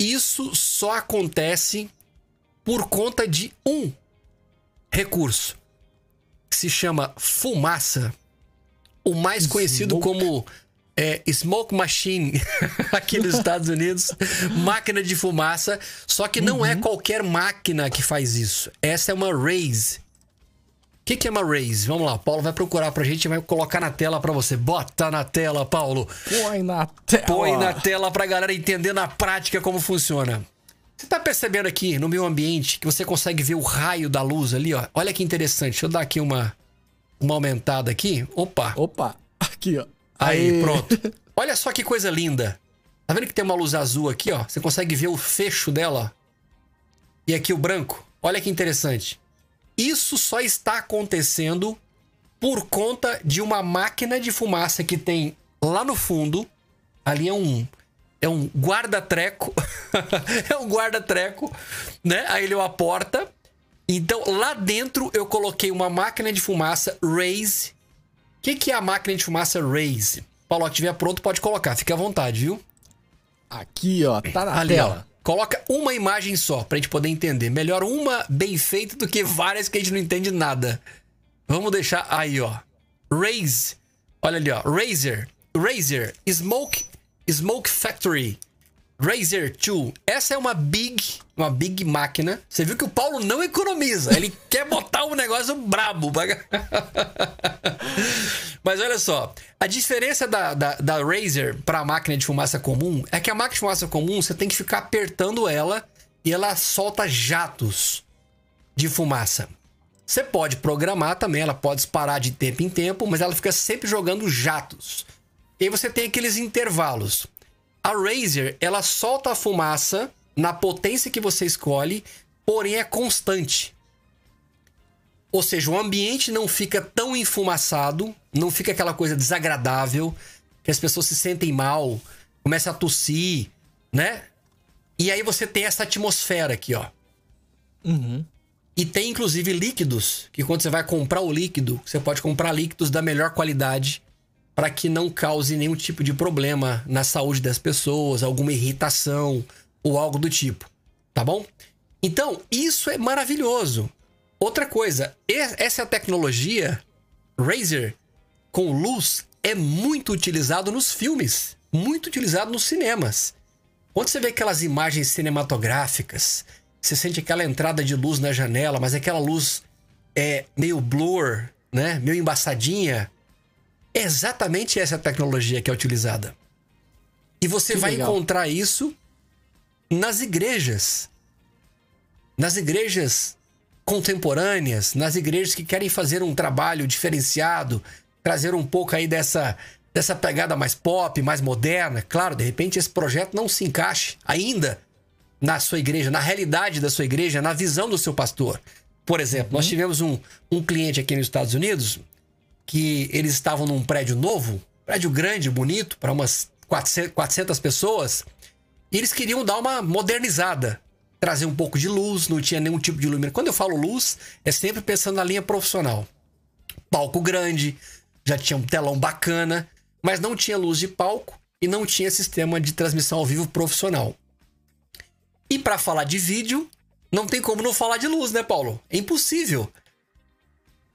isso só acontece por conta de um recurso, que se chama fumaça, o mais smoke. conhecido como é, smoke machine aqui nos Estados Unidos, máquina de fumaça, só que não uhum. é qualquer máquina que faz isso. Essa é uma Raze. O que, que é uma Raze? Vamos lá, o Paulo vai procurar pra gente e vai colocar na tela pra você. Bota na tela, Paulo. Põe na tela. Põe na tela pra galera entender na prática como funciona. Você tá percebendo aqui no meu ambiente que você consegue ver o raio da luz ali, ó? Olha que interessante. Deixa eu dar aqui uma, uma aumentada aqui. Opa. Opa. Aqui, ó. Aí, Aê. pronto. Olha só que coisa linda. Tá vendo que tem uma luz azul aqui, ó? Você consegue ver o fecho dela, ó. E aqui o branco. Olha que interessante. Isso só está acontecendo por conta de uma máquina de fumaça que tem lá no fundo. Ali é um... É um guarda-treco. é um guarda-treco, né? Aí ele é uma porta. Então, lá dentro eu coloquei uma máquina de fumaça Raze. O que, que é a máquina de fumaça Raze? Paulo, que estiver pronto, pode colocar. Fica à vontade, viu? Aqui, ó. Tá na Ali, tela. Ó, coloca uma imagem só, pra gente poder entender. Melhor uma bem feita do que várias que a gente não entende nada. Vamos deixar aí, ó. Raze. Olha ali, ó. Razer. Razer. Smoke... Smoke Factory Razer dois. Essa é uma big, uma big máquina. Você viu que o Paulo não economiza. Ele quer botar um negócio brabo. Mas olha só. A diferença da, da, da Razer para a máquina de fumaça comum é que a máquina de fumaça comum você tem que ficar apertando ela e ela solta jatos de fumaça. Você pode programar também. Ela pode disparar de tempo em tempo, mas ela fica sempre jogando jatos. E aí você tem aqueles intervalos. A Razer, ela solta a fumaça na potência que você escolhe porém é constante. Ou seja, o ambiente não fica tão enfumaçado, não fica aquela coisa desagradável, que as pessoas se sentem mal, começam a tossir, né? E aí você tem essa atmosfera aqui, ó. Uhum. E tem, inclusive, líquidos, que quando você vai comprar o líquido, você pode comprar líquidos da melhor qualidade para que não cause nenhum tipo de problema na saúde das pessoas, alguma irritação ou algo do tipo, tá bom? Então, isso é maravilhoso. Outra coisa, essa tecnologia Razer com luz é muito utilizado nos filmes, muito utilizado nos cinemas. Quando você vê aquelas imagens cinematográficas, você sente aquela entrada de luz na janela, mas aquela luz é meio blur, né? Meio embaçadinha. É exatamente essa tecnologia que é utilizada. E você vai encontrar isso nas igrejas. Nas igrejas contemporâneas, nas igrejas que querem fazer um trabalho diferenciado, trazer um pouco aí dessa, dessa pegada mais pop, mais moderna. Claro, de repente esse projeto não se encaixe ainda na sua igreja, na realidade da sua igreja, na visão do seu pastor. Por exemplo, uhum. nós tivemos um, um cliente aqui nos Estados Unidos que eles estavam num prédio novo, prédio grande, bonito, para umas quatrocentas pessoas, e eles queriam dar uma modernizada. Trazer um pouco de luz, não tinha nenhum tipo de iluminação. Quando eu falo luz, é sempre pensando na linha profissional. Palco grande, já tinha um telão bacana, mas não tinha luz de palco e não tinha sistema de transmissão ao vivo profissional. E para falar de vídeo, não tem como não falar de luz, né, Paulo? É impossível.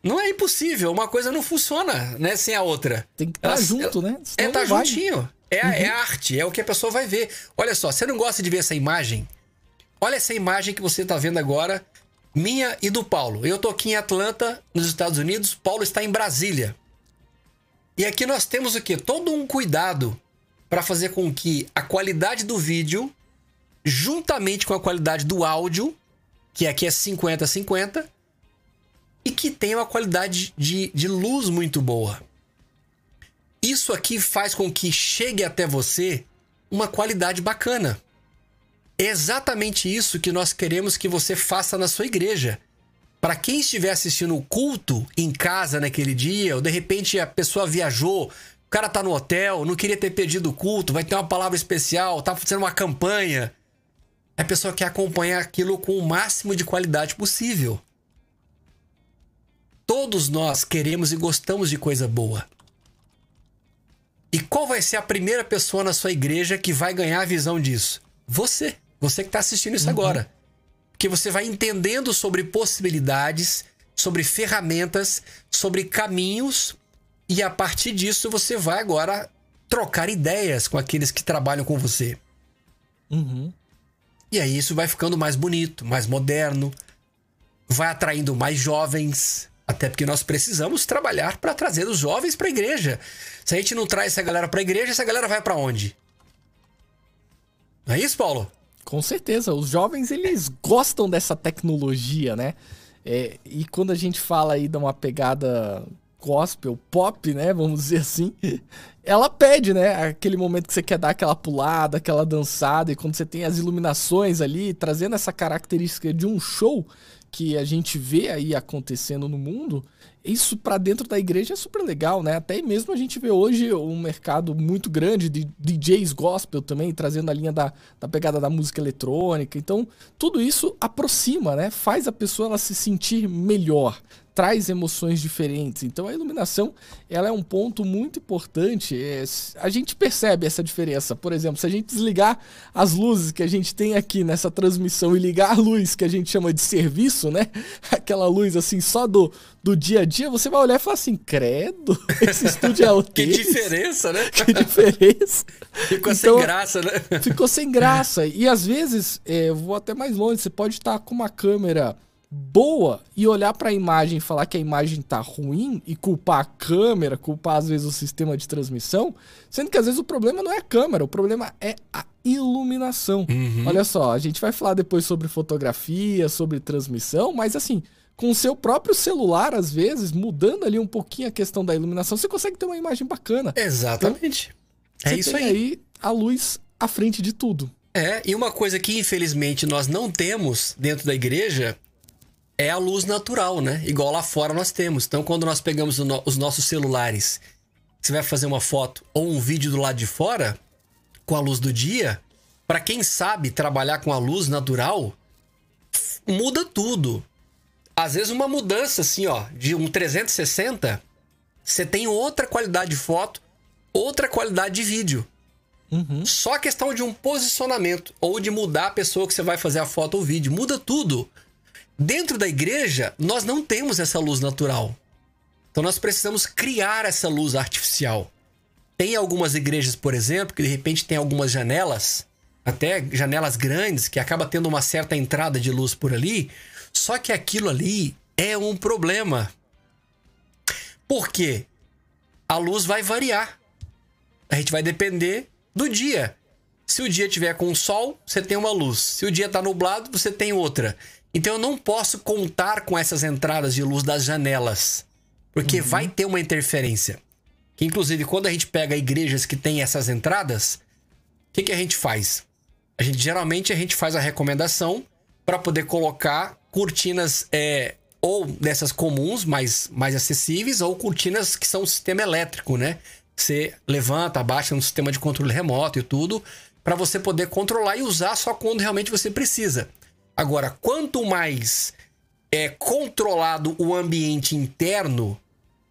Não é impossível, uma coisa não funciona, né, sem a outra. Tem que estar tá junto, né? Senão é tá vai. juntinho. É, uhum. é arte, é o que a pessoa vai ver. Olha só, você não gosta de ver essa imagem? Olha essa imagem que você está vendo agora, minha e do Paulo. Eu estou aqui em Atlanta, nos Estados Unidos, Paulo está em Brasília. E aqui nós temos o quê? Todo um cuidado para fazer com que a qualidade do vídeo, juntamente com a qualidade do áudio, que aqui é cinquenta a cinquenta, e que tenha uma qualidade de, de luz muito boa. Isso aqui faz com que chegue até você uma qualidade bacana. É exatamente isso que nós queremos que você faça na sua igreja. Para quem estiver assistindo o culto em casa naquele dia, ou de repente a pessoa viajou, o cara tá no hotel, não queria ter pedido o culto, vai ter uma palavra especial, tá fazendo uma campanha. A pessoa quer acompanhar aquilo com o máximo de qualidade possível. Todos nós queremos e gostamos de coisa boa. E qual vai ser a primeira pessoa na sua igreja que vai ganhar a visão disso? Você. Você que está assistindo isso uhum. agora. Porque você vai entendendo sobre possibilidades, sobre ferramentas, sobre caminhos. E a partir disso você vai agora trocar ideias com aqueles que trabalham com você. Uhum. E aí isso vai ficando mais bonito, mais moderno. Vai atraindo mais jovens. Até porque nós precisamos trabalhar para trazer os jovens para a igreja. Se a gente não traz essa galera para a igreja, essa galera vai para onde? Não é isso, Paulo? Com certeza. Os jovens, eles gostam dessa tecnologia, né? É, e quando a gente fala aí de uma pegada gospel, pop, né? Vamos dizer assim. Ela pede, né? Aquele momento que você quer dar aquela pulada, aquela dançada. E quando você tem as iluminações ali, trazendo essa característica de um show que a gente vê aí acontecendo no mundo, isso para dentro da igreja é super legal, né? Até mesmo a gente vê hoje um mercado muito grande de D Js gospel também, trazendo a linha da, da pegada da música eletrônica. Então, tudo isso aproxima, né? Faz a pessoa ela se sentir melhor, traz emoções diferentes. Então, a iluminação, ela é um ponto muito importante. É, a gente percebe essa diferença. Por exemplo, se a gente desligar as luzes que a gente tem aqui nessa transmissão e ligar a luz que a gente chama de serviço, né? Aquela luz, assim, só do, do dia a dia, você vai olhar e falar assim, credo, esse estúdio é o que diferença, né? Que diferença. Ficou então, sem graça, né? Ficou sem graça. E às vezes, é, eu vou até mais longe, você pode estar com uma câmera boa e olhar para a imagem e falar que a imagem tá ruim e culpar a câmera, culpar às vezes o sistema de transmissão, sendo que às vezes o problema não é a câmera, o problema é a iluminação. Uhum. Olha só, a gente vai falar depois sobre fotografia, sobre transmissão, mas assim... com o seu próprio celular, às vezes, mudando ali um pouquinho a questão da iluminação, você consegue ter uma imagem bacana. Exatamente. Então, é isso aí. Aí a luz à frente de tudo. É, e uma coisa que infelizmente nós não temos dentro da igreja é a luz natural, né? Igual lá fora nós temos. Então quando nós pegamos no- os nossos celulares, você vai fazer uma foto ou um vídeo do lado de fora, com a luz do dia, para quem sabe trabalhar com a luz natural, muda tudo. Às vezes uma mudança assim, ó, de um trezentos e sessenta, você tem outra qualidade de foto, outra qualidade de vídeo. Uhum. Só a questão de um posicionamento ou de mudar a pessoa que você vai fazer a foto ou o vídeo, muda tudo. Dentro da igreja, nós não temos essa luz natural. Então nós precisamos criar essa luz artificial. Tem algumas igrejas, por exemplo, que de repente tem algumas janelas, até janelas grandes, que acaba tendo uma certa entrada de luz por ali. Só que aquilo ali é um problema. Por quê? A luz vai variar. A gente vai depender do dia. Se o dia tiver com sol, você tem uma luz. Se o dia está nublado, você tem outra. Então eu não posso contar com essas entradas de luz das janelas, porque uhum. vai ter uma interferência. Que, inclusive, quando a gente pega igrejas que tem essas entradas, o que, que a gente faz? A gente, geralmente a gente faz a recomendação para poder colocar cortinas é, ou dessas comuns, mais, mais acessíveis, ou cortinas que são um sistema elétrico, né? Você levanta, abaixa no sistema de controle remoto e tudo, para você poder controlar e usar só quando realmente você precisa. Agora, quanto mais é controlado o ambiente interno,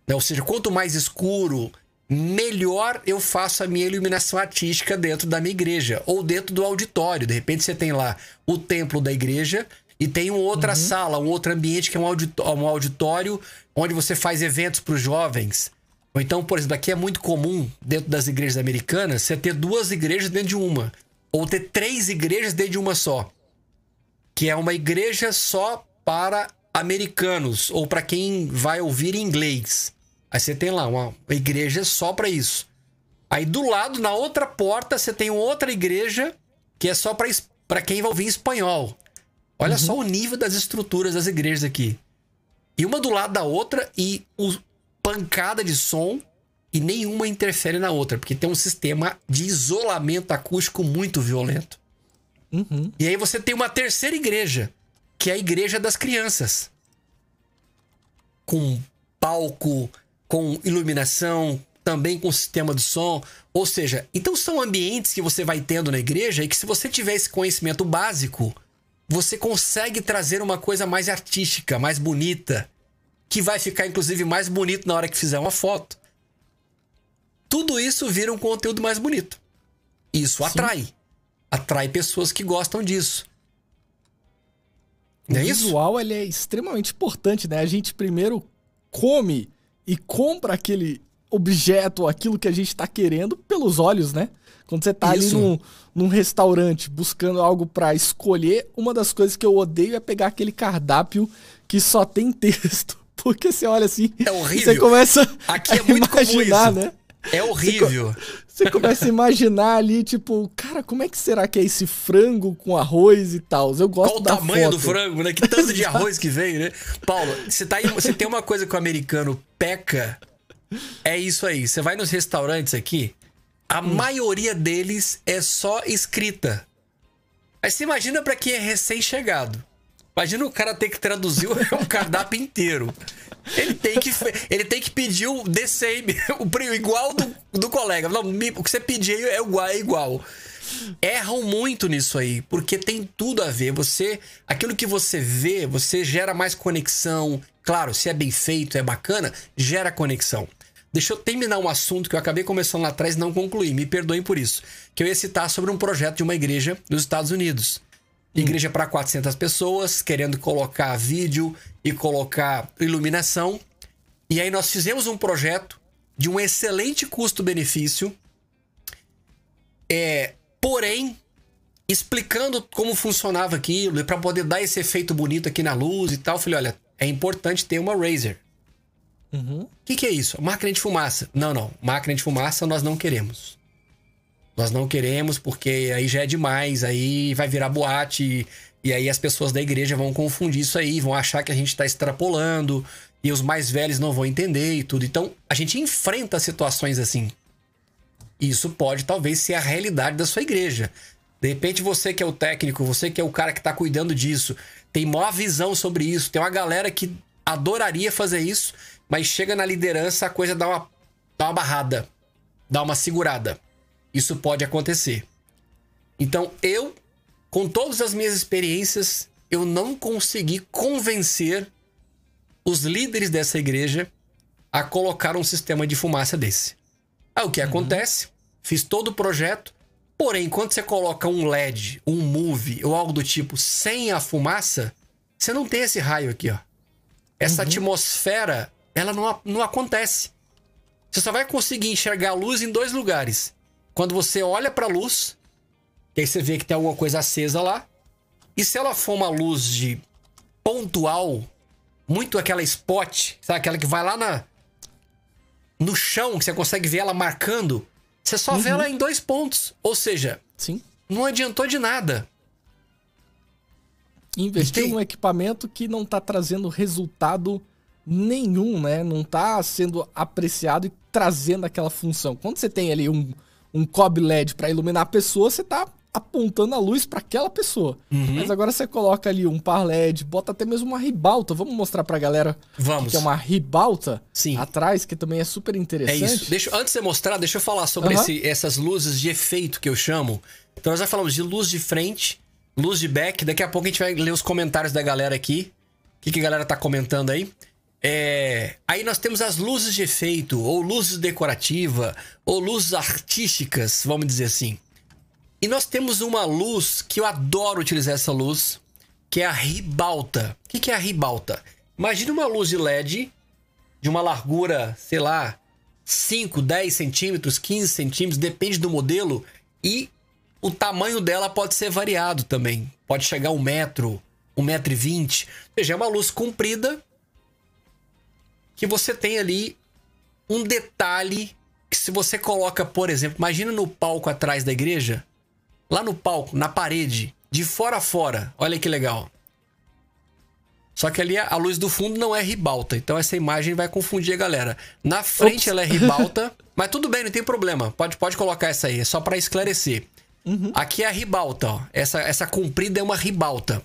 né? Ou seja, quanto mais escuro, melhor eu faço a minha iluminação artística dentro da minha igreja ou dentro do auditório. De repente você tem lá o templo da igreja e tem uma outra uhum. sala, um outro ambiente que é um auditório, um auditório onde você faz eventos para os jovens. Ou então, por exemplo, aqui é muito comum dentro das igrejas americanas você ter duas igrejas dentro de uma, ou ter três igrejas dentro de uma só, que é uma igreja só para americanos ou para quem vai ouvir em inglês. Aí você tem lá uma igreja só para isso. Aí do lado, na outra porta, você tem outra igreja que é só para quem vai ouvir em espanhol. Olha uhum. só o nível das estruturas das igrejas aqui. E uma do lado da outra e o, pancada de som e nenhuma interfere na outra, porque tem um sistema de isolamento acústico muito violento. Uhum. E aí você tem uma terceira igreja, que é a igreja das crianças. Com palco, com iluminação, também com sistema de som. Ou seja, então são ambientes que você vai tendo na igreja e que, se você tiver esse conhecimento básico, você consegue trazer uma coisa mais artística, mais bonita, que vai ficar, inclusive, mais bonito na hora que fizer uma foto. Tudo isso vira um conteúdo mais bonito. Isso Sim. atrai. Atrai pessoas que gostam disso. Não é isso? O visual, ele é extremamente importante, né? A gente primeiro come e compra aquele objeto, aquilo que a gente tá querendo, pelos olhos, né? Quando você tá ali num, num restaurante buscando algo pra escolher, uma das coisas que eu odeio é pegar aquele cardápio que só tem texto. Porque você olha assim, é horrível. Você começa Aqui a é muito imaginar, comum isso. né? É horrível. Você, você começa a imaginar ali, tipo, cara, como é que será que é esse frango com arroz e tal? Eu gosto Qual da o tamanho foto. do frango, né? Que tanto de arroz que vem, né? Paulo, você, tá aí, você tem uma coisa que o americano peca, é isso aí. Você vai nos restaurantes aqui, a hum. maioria deles é só escrita. Aí você imagina pra quem é recém-chegado. Imagina o cara ter que traduzir o cardápio inteiro. Ele tem que, ele tem que pedir o the same, o igual do, do colega. Não, o que você pediu é igual, é igual. Erram muito nisso aí, porque tem tudo a ver. Você, aquilo que você vê, você gera mais conexão. Claro, se é bem feito, é bacana, gera conexão. Deixa eu terminar um assunto que eu acabei começando lá atrás e não concluí. Me perdoem por isso. Que eu ia citar sobre um projeto de uma igreja nos Estados Unidos. Igreja para quatrocentas pessoas, querendo colocar vídeo e colocar iluminação. E aí nós fizemos um projeto de um excelente custo-benefício, é, porém, explicando como funcionava aquilo, e para poder dar esse efeito bonito aqui na luz e tal, eu falei, olha, é importante ter uma Razer. O uhum. que, que é isso? Máquina de fumaça. Não, não. Máquina de fumaça nós não queremos. Nós não queremos, porque aí já é demais, aí vai virar boate, e aí as pessoas da igreja vão confundir isso aí, vão achar que a gente está extrapolando, e os mais velhos não vão entender e tudo. Então, a gente enfrenta situações assim. Isso pode, talvez, ser a realidade da sua igreja. De repente você que é o técnico, você que é o cara que tá cuidando disso, tem maior visão sobre isso, tem uma galera que adoraria fazer isso, mas chega na liderança, a coisa dá uma, dá uma barrada, dá uma segurada. Isso pode acontecer. Então eu, com todas as minhas experiências, eu não consegui convencer os líderes dessa igreja a colocar um sistema de fumaça desse. Aí o que uhum. acontece? Fiz todo o projeto, porém, quando você coloca um L E D, um move ou algo do tipo sem a fumaça, você não tem esse raio aqui, ó. Essa uhum. atmosfera, ela não, não acontece. Você só vai conseguir enxergar a luz em dois lugares. Quando você olha para a luz, que aí você vê que tem alguma coisa acesa lá, e se ela for uma luz de pontual, muito aquela spot, sabe? Aquela que vai lá na, no chão, que você consegue ver ela marcando, você só uhum. vê ela em dois pontos. Ou seja, sim, não adiantou de nada. Investiu num equipamento que não tá trazendo resultado nenhum, né? Não tá sendo apreciado e trazendo aquela função. Quando você tem ali um, um cob L E D para iluminar a pessoa, você tá apontando a luz para aquela pessoa. Uhum. Mas agora você coloca ali um par L E D, bota até mesmo uma ribalta. Vamos mostrar pra galera Vamos. que é uma ribalta Sim. atrás, que também é super interessante. É isso. Deixa, antes de você mostrar, deixa eu falar sobre uhum. esse, essas luzes de efeito que eu chamo. Então nós já falamos de luz de frente, luz de back. Daqui a pouco a gente vai ler os comentários da galera aqui. O que, que a galera tá comentando aí? É... Aí nós temos as luzes de efeito, ou luzes decorativa, ou luzes artísticas, vamos dizer assim. E nós temos uma luz que eu adoro utilizar essa luz, que é a ribalta. O que, que é a ribalta? Imagina uma luz de L E D de uma largura, sei lá, cinco, dez centímetros, quinze centímetros, depende do modelo, e o tamanho dela pode ser variado também. Pode chegar a um metro, um metro e vinte. Ou seja, é uma luz comprida que você tem ali um detalhe que, se você coloca, por exemplo, imagina no palco atrás da igreja, lá no palco, na parede, de fora a fora. Olha que legal. Só que ali a luz do fundo não é ribalta, então essa imagem vai confundir a galera. Na frente Ops. ela é ribalta, mas tudo bem, não tem problema. Pode, pode colocar essa aí, é só para esclarecer. Uhum. Aqui é a ribalta, ó. Essa, essa comprida é uma ribalta,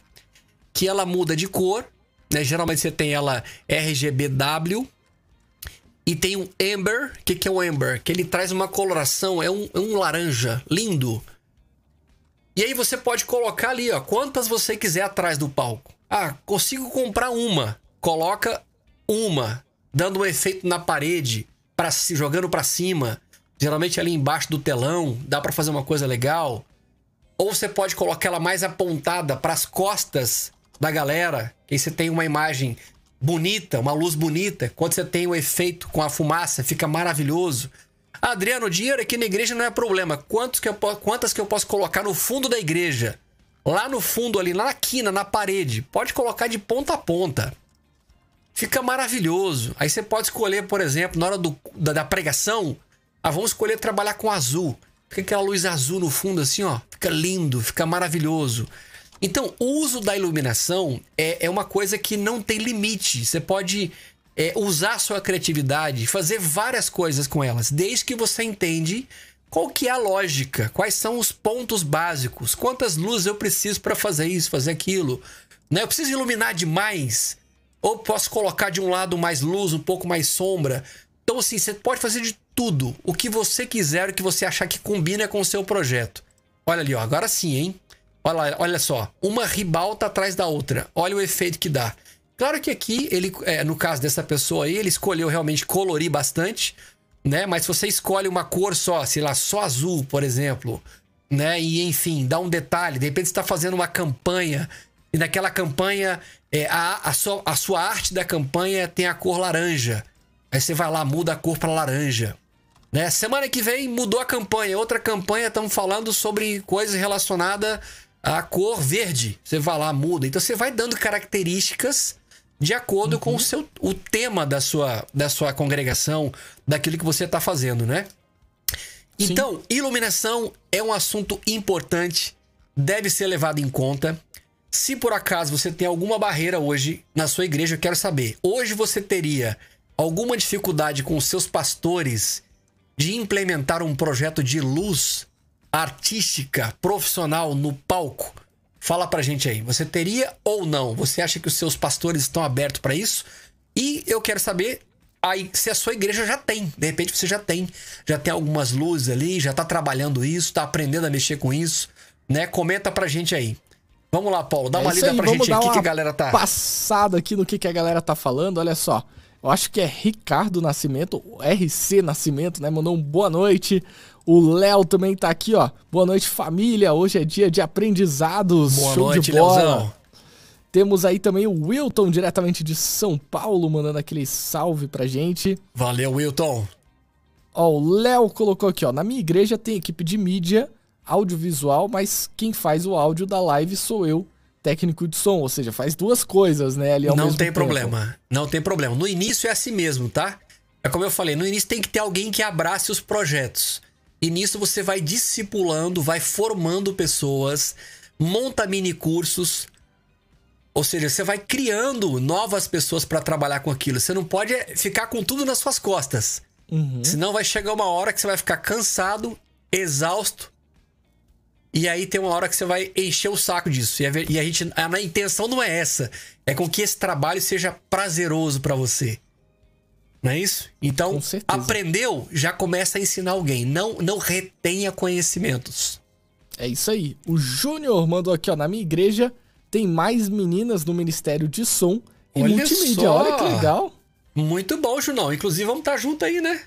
que ela muda de cor, né? Geralmente você tem ela R G B W. E tem um amber. O que, que é o amber? Que ele traz uma coloração, é um, é um laranja lindo. E aí você pode colocar ali, ó, quantas você quiser atrás do palco. Ah, consigo comprar uma. Coloca uma, dando um efeito na parede, pra, jogando pra cima. Geralmente ali embaixo do telão, dá pra fazer uma coisa legal. Ou você pode colocar ela mais apontada pras costas da galera. Que aí você tem uma imagem bonita, uma luz bonita. Quando você tem o efeito com a fumaça, fica maravilhoso. Ah, Adriano, o dinheiro aqui na igreja não é problema. Quantos que eu, quantas que eu posso colocar no fundo da igreja? Lá no fundo, ali, lá na quina, na parede. Pode colocar de ponta a ponta. Fica maravilhoso. Aí você pode escolher, por exemplo, na hora do, da, da pregação... Ah, vamos escolher trabalhar com azul. Fica aquela luz azul no fundo assim, ó. Fica lindo, fica maravilhoso. Então, o uso da iluminação é, é uma coisa que não tem limite. Você pode é, usar a sua criatividade, fazer várias coisas com elas, desde que você entende qual que é a lógica, quais são os pontos básicos, quantas luzes eu preciso para fazer isso, fazer aquilo. Né? Eu preciso iluminar demais? Ou posso colocar de um lado mais luz, um pouco mais sombra? Então, assim, você pode fazer de tudo. O que você quiser, o que você achar que combina com o seu projeto. Olha ali, ó. Agora sim, hein? Olha, olha só. Uma ribalta atrás da outra. Olha o efeito que dá. Claro que aqui, ele, é, no caso dessa pessoa aí, ele escolheu realmente colorir bastante, né? Mas se você escolhe uma cor só, sei lá, só azul, por exemplo, né? E, enfim, dá um detalhe. De repente, você está fazendo uma campanha. E naquela campanha, é, a, a, sua, a sua arte da campanha tem a cor laranja. Aí você vai lá, muda a cor para laranja. Né? Semana que vem mudou a campanha. Outra campanha, estamos falando sobre coisa relacionada à cor verde. Você vai lá, muda. Então você vai dando características de acordo uhum. com o, seu, o tema da sua, da sua congregação, daquilo que você está fazendo, né? Sim. Então, iluminação é um assunto importante, deve ser levado em conta. Se por acaso você tem alguma barreira hoje na sua igreja, eu quero saber. Hoje você teria... alguma dificuldade com os seus pastores de implementar um projeto de luz artística, profissional no palco? Fala pra gente aí, você teria ou não? Você acha que os seus pastores estão abertos pra isso? E eu quero saber aí, se a sua igreja já tem. De repente você já tem, já tem algumas luzes ali, já tá trabalhando isso, tá aprendendo a mexer com isso, né? Comenta pra gente aí. Vamos lá, Paulo, dá é uma lida aí, pra gente aqui que a galera tá... passada aqui no que, que a galera tá falando, olha só. Eu acho que é Ricardo Nascimento, R C Nascimento, né? Mandou um boa noite. O Léo também tá aqui, ó. Boa noite, família. Hoje é dia de aprendizados. Boa Show noite, de bola. Leozão. Temos aí também o Wilton, diretamente de São Paulo, mandando aquele salve pra gente. Valeu, Wilton. Ó, o Léo colocou aqui, ó. Na minha igreja tem equipe de mídia, audiovisual, mas quem faz o áudio da live sou eu. Técnico de som, ou seja, faz duas coisas, né? Ali ao não mesmo tem tempo. Problema, não tem problema. No início é assim mesmo, tá? É como eu falei, no início tem que ter alguém que abrace os projetos. E nisso você vai discipulando, vai formando pessoas, monta mini cursos. Ou seja, você vai criando novas pessoas para trabalhar com aquilo. Você não pode ficar com tudo nas suas costas. Uhum. Senão vai chegar uma hora que você vai ficar cansado, exausto. E aí tem uma hora que você vai encher o saco disso. E a gente, a intenção não é essa. É com que esse trabalho seja prazeroso pra você. Não é isso? Então, aprendeu, já começa a ensinar alguém. Não, não retenha conhecimentos. É isso aí. O Júnior mandou aqui, ó. Na minha igreja tem mais meninas no Ministério de Som e olha Multimídia. Só. Olha que legal. Muito bom, Junão. Inclusive, vamos estar junto aí, né?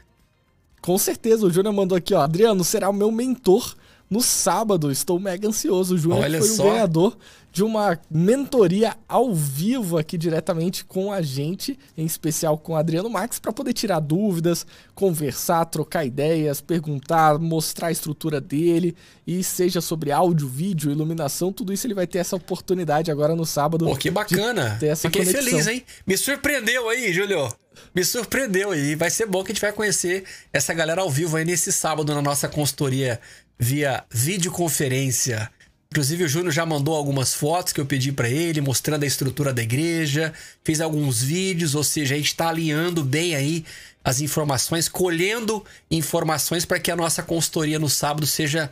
Com certeza. O Júnior mandou aqui, ó. Adriano, será o meu mentor... No sábado, estou mega ansioso. O Júnior foi o ganhador de uma mentoria ao vivo aqui diretamente com a gente, em especial com o Adriano Max, para poder tirar dúvidas, conversar, trocar ideias, perguntar, mostrar a estrutura dele, e seja sobre áudio, vídeo, iluminação, tudo isso ele vai ter essa oportunidade agora no sábado. Pô, que bacana! Ter essa Fiquei conexão. Feliz, hein? Me surpreendeu aí, Júlio. Me surpreendeu aí. Vai ser bom que a gente vai conhecer essa galera ao vivo aí nesse sábado na nossa consultoria via videoconferência. Inclusive o Júnior já mandou algumas fotos que eu pedi para ele, mostrando a estrutura da igreja, fez alguns vídeos, ou seja, a gente está alinhando bem aí as informações, colhendo informações para que a nossa consultoria no sábado seja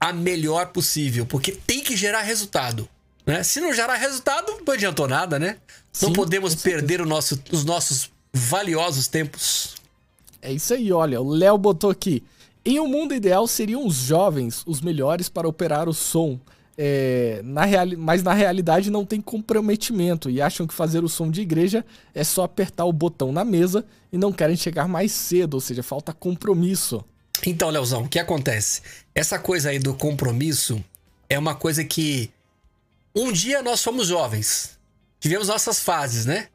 a melhor possível, porque tem que gerar resultado, né? Se não gerar resultado, não adiantou nada, né? Sim, não podemos perder o nosso, os nossos valiosos tempos. É isso aí, olha, o Léo botou aqui: em um mundo ideal, seriam os jovens os melhores para operar o som, é, na reali- mas na realidade não tem comprometimento e acham que fazer o som de igreja é só apertar o botão na mesa e não querem chegar mais cedo, ou seja, falta compromisso. Então, Leozão, o que acontece? Essa coisa aí do compromisso é uma coisa que... Um dia nós fomos jovens, tivemos nossas fases, né?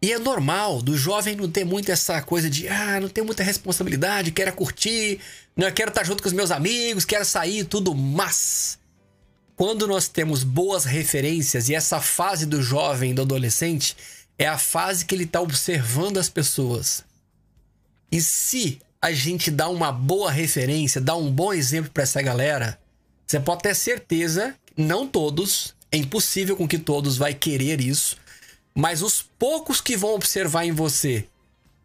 E é normal do jovem não ter muito essa coisa de... Ah, não tenho muita responsabilidade, quero curtir, não quero estar junto com os meus amigos, quero sair e tudo. Mas, quando nós temos boas referências, e essa fase do jovem, do adolescente, é a fase que ele está observando as pessoas. E se a gente dá uma boa referência, dá um bom exemplo para essa galera, você pode ter certeza, não todos, é impossível com que todos vai querer isso, mas os poucos que vão observar em você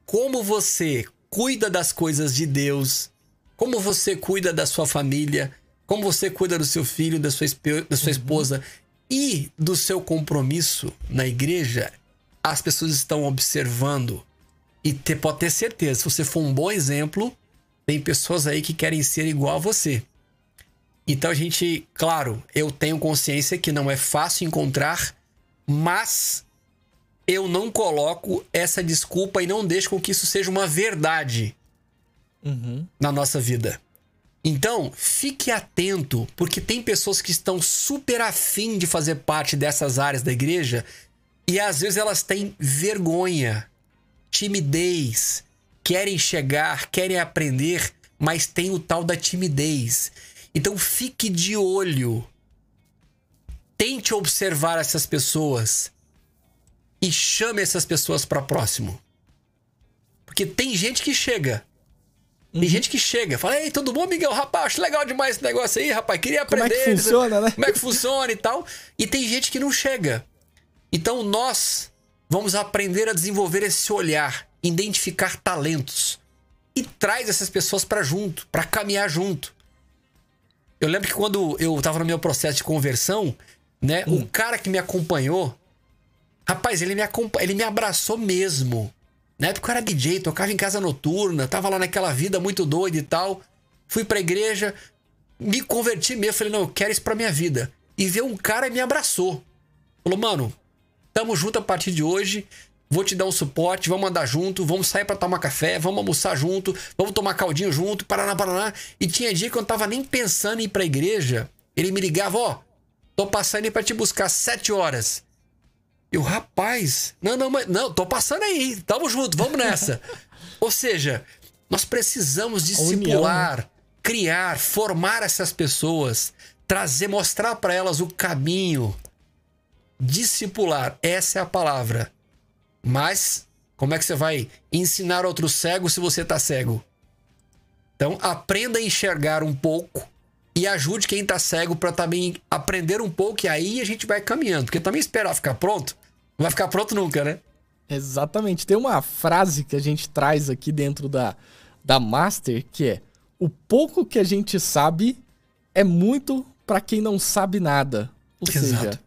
como você cuida das coisas de Deus, como você cuida da sua família, como você cuida do seu filho, da sua, da sua esposa, uhum, e do seu compromisso na igreja, as pessoas estão observando. E te, pode ter certeza, se você for um bom exemplo, tem pessoas aí que querem ser igual a você. Então a gente, claro, eu tenho consciência que não é fácil encontrar, mas... eu não coloco essa desculpa e não deixo com que isso seja uma verdade, uhum, na nossa vida. Então, fique atento, porque tem pessoas que estão super afim de fazer parte dessas áreas da igreja e às vezes elas têm vergonha, timidez, querem chegar, querem aprender, mas tem o tal da timidez. Então, fique de olho. Tente observar essas pessoas. E chame essas pessoas para próximo. Porque tem gente que chega. Tem uhum. gente que chega. Fala, ei, tudo bom, Miguel? Rapaz, acho legal demais esse negócio aí, rapaz. Queria aprender. Como é que funciona, né? Como é que funciona e tal. E tem gente que não chega. Então nós vamos aprender a desenvolver esse olhar. Identificar talentos. E traz essas pessoas para junto. Para caminhar junto. Eu lembro que quando eu tava no meu processo de conversão, né? Hum. O cara que me acompanhou, rapaz, ele me, acompan... ele me abraçou mesmo. Na época eu era D J, tocava em casa noturna, tava lá naquela vida muito doida e tal. Fui pra igreja, me converti mesmo, falei, não, eu quero isso pra minha vida. E veio um cara e me abraçou. Falou, mano, tamo junto a partir de hoje, vou te dar um suporte, vamos andar junto, vamos sair pra tomar café, vamos almoçar junto, vamos tomar caldinho junto, paraná, paraná. E tinha dia que eu não tava nem pensando em ir pra igreja, ele me ligava, ó, tô passando aí pra te buscar sete horas. Eu, rapaz, não, não, mas, não, tô passando aí, tamo junto, vamos nessa. Ou seja, nós precisamos discipular, união, né? Criar, formar essas pessoas, trazer, mostrar pra elas o caminho. Discipular, essa é a palavra. Mas como é que você vai ensinar outro cego se você tá cego? Então aprenda a enxergar um pouco e ajude quem tá cego pra também aprender um pouco, e aí a gente vai caminhando, porque também esperar ficar pronto não vai ficar pronto nunca, né? Exatamente. Tem uma frase que a gente traz aqui dentro da, da Master, que é: o pouco que a gente sabe é muito pra quem não sabe nada. Ou Exato. seja,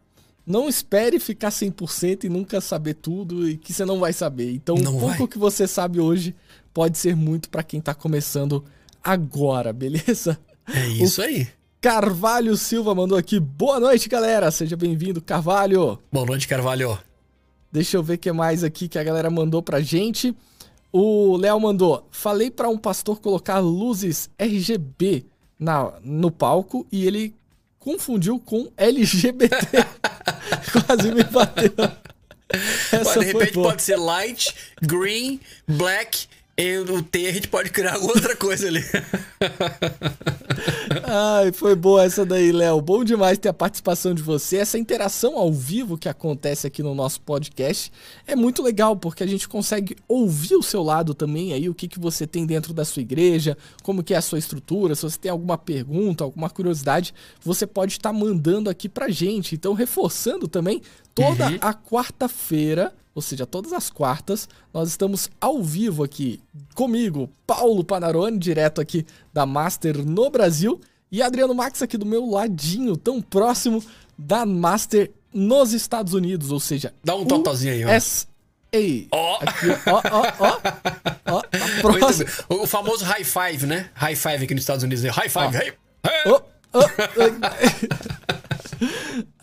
não espere ficar cem por cento e nunca saber tudo, e que você não vai saber. Então, não o pouco vai. que você sabe hoje pode ser muito para quem tá começando agora, beleza? É isso o aí. Carvalho Silva mandou aqui. Boa noite, galera. Seja bem-vindo, Carvalho. Boa noite, Carvalho. Deixa eu ver o que mais aqui que a galera mandou pra gente. O Léo mandou: falei para um pastor colocar luzes R G B na, no palco e ele confundiu com L G B T. Quase me bateu. Essa de repente pode ser light, green, black, e no T a gente pode criar outra coisa ali. Ai, foi boa essa daí, Léo. Bom demais ter a participação de você. Essa interação ao vivo que acontece aqui no nosso podcast é muito legal, porque a gente consegue ouvir o seu lado também, aí o que, que você tem dentro da sua igreja, como que é a sua estrutura, se você tem alguma pergunta, alguma curiosidade, você pode estar mandando aqui pra gente. Então, reforçando também, toda uhum. a quarta-feira, ou seja, todas as quartas, nós estamos ao vivo aqui comigo, Paulo Panarone, direto aqui da Master no Brasil, e Adriano Max aqui do meu ladinho, tão próximo da Master nos Estados Unidos, ou seja... Dá um totozinho aí, ó. Ei, ó, ó, ó, ó, o famoso high five, né? High five aqui nos Estados Unidos, high five, hey, hey. Oh, oh, oh.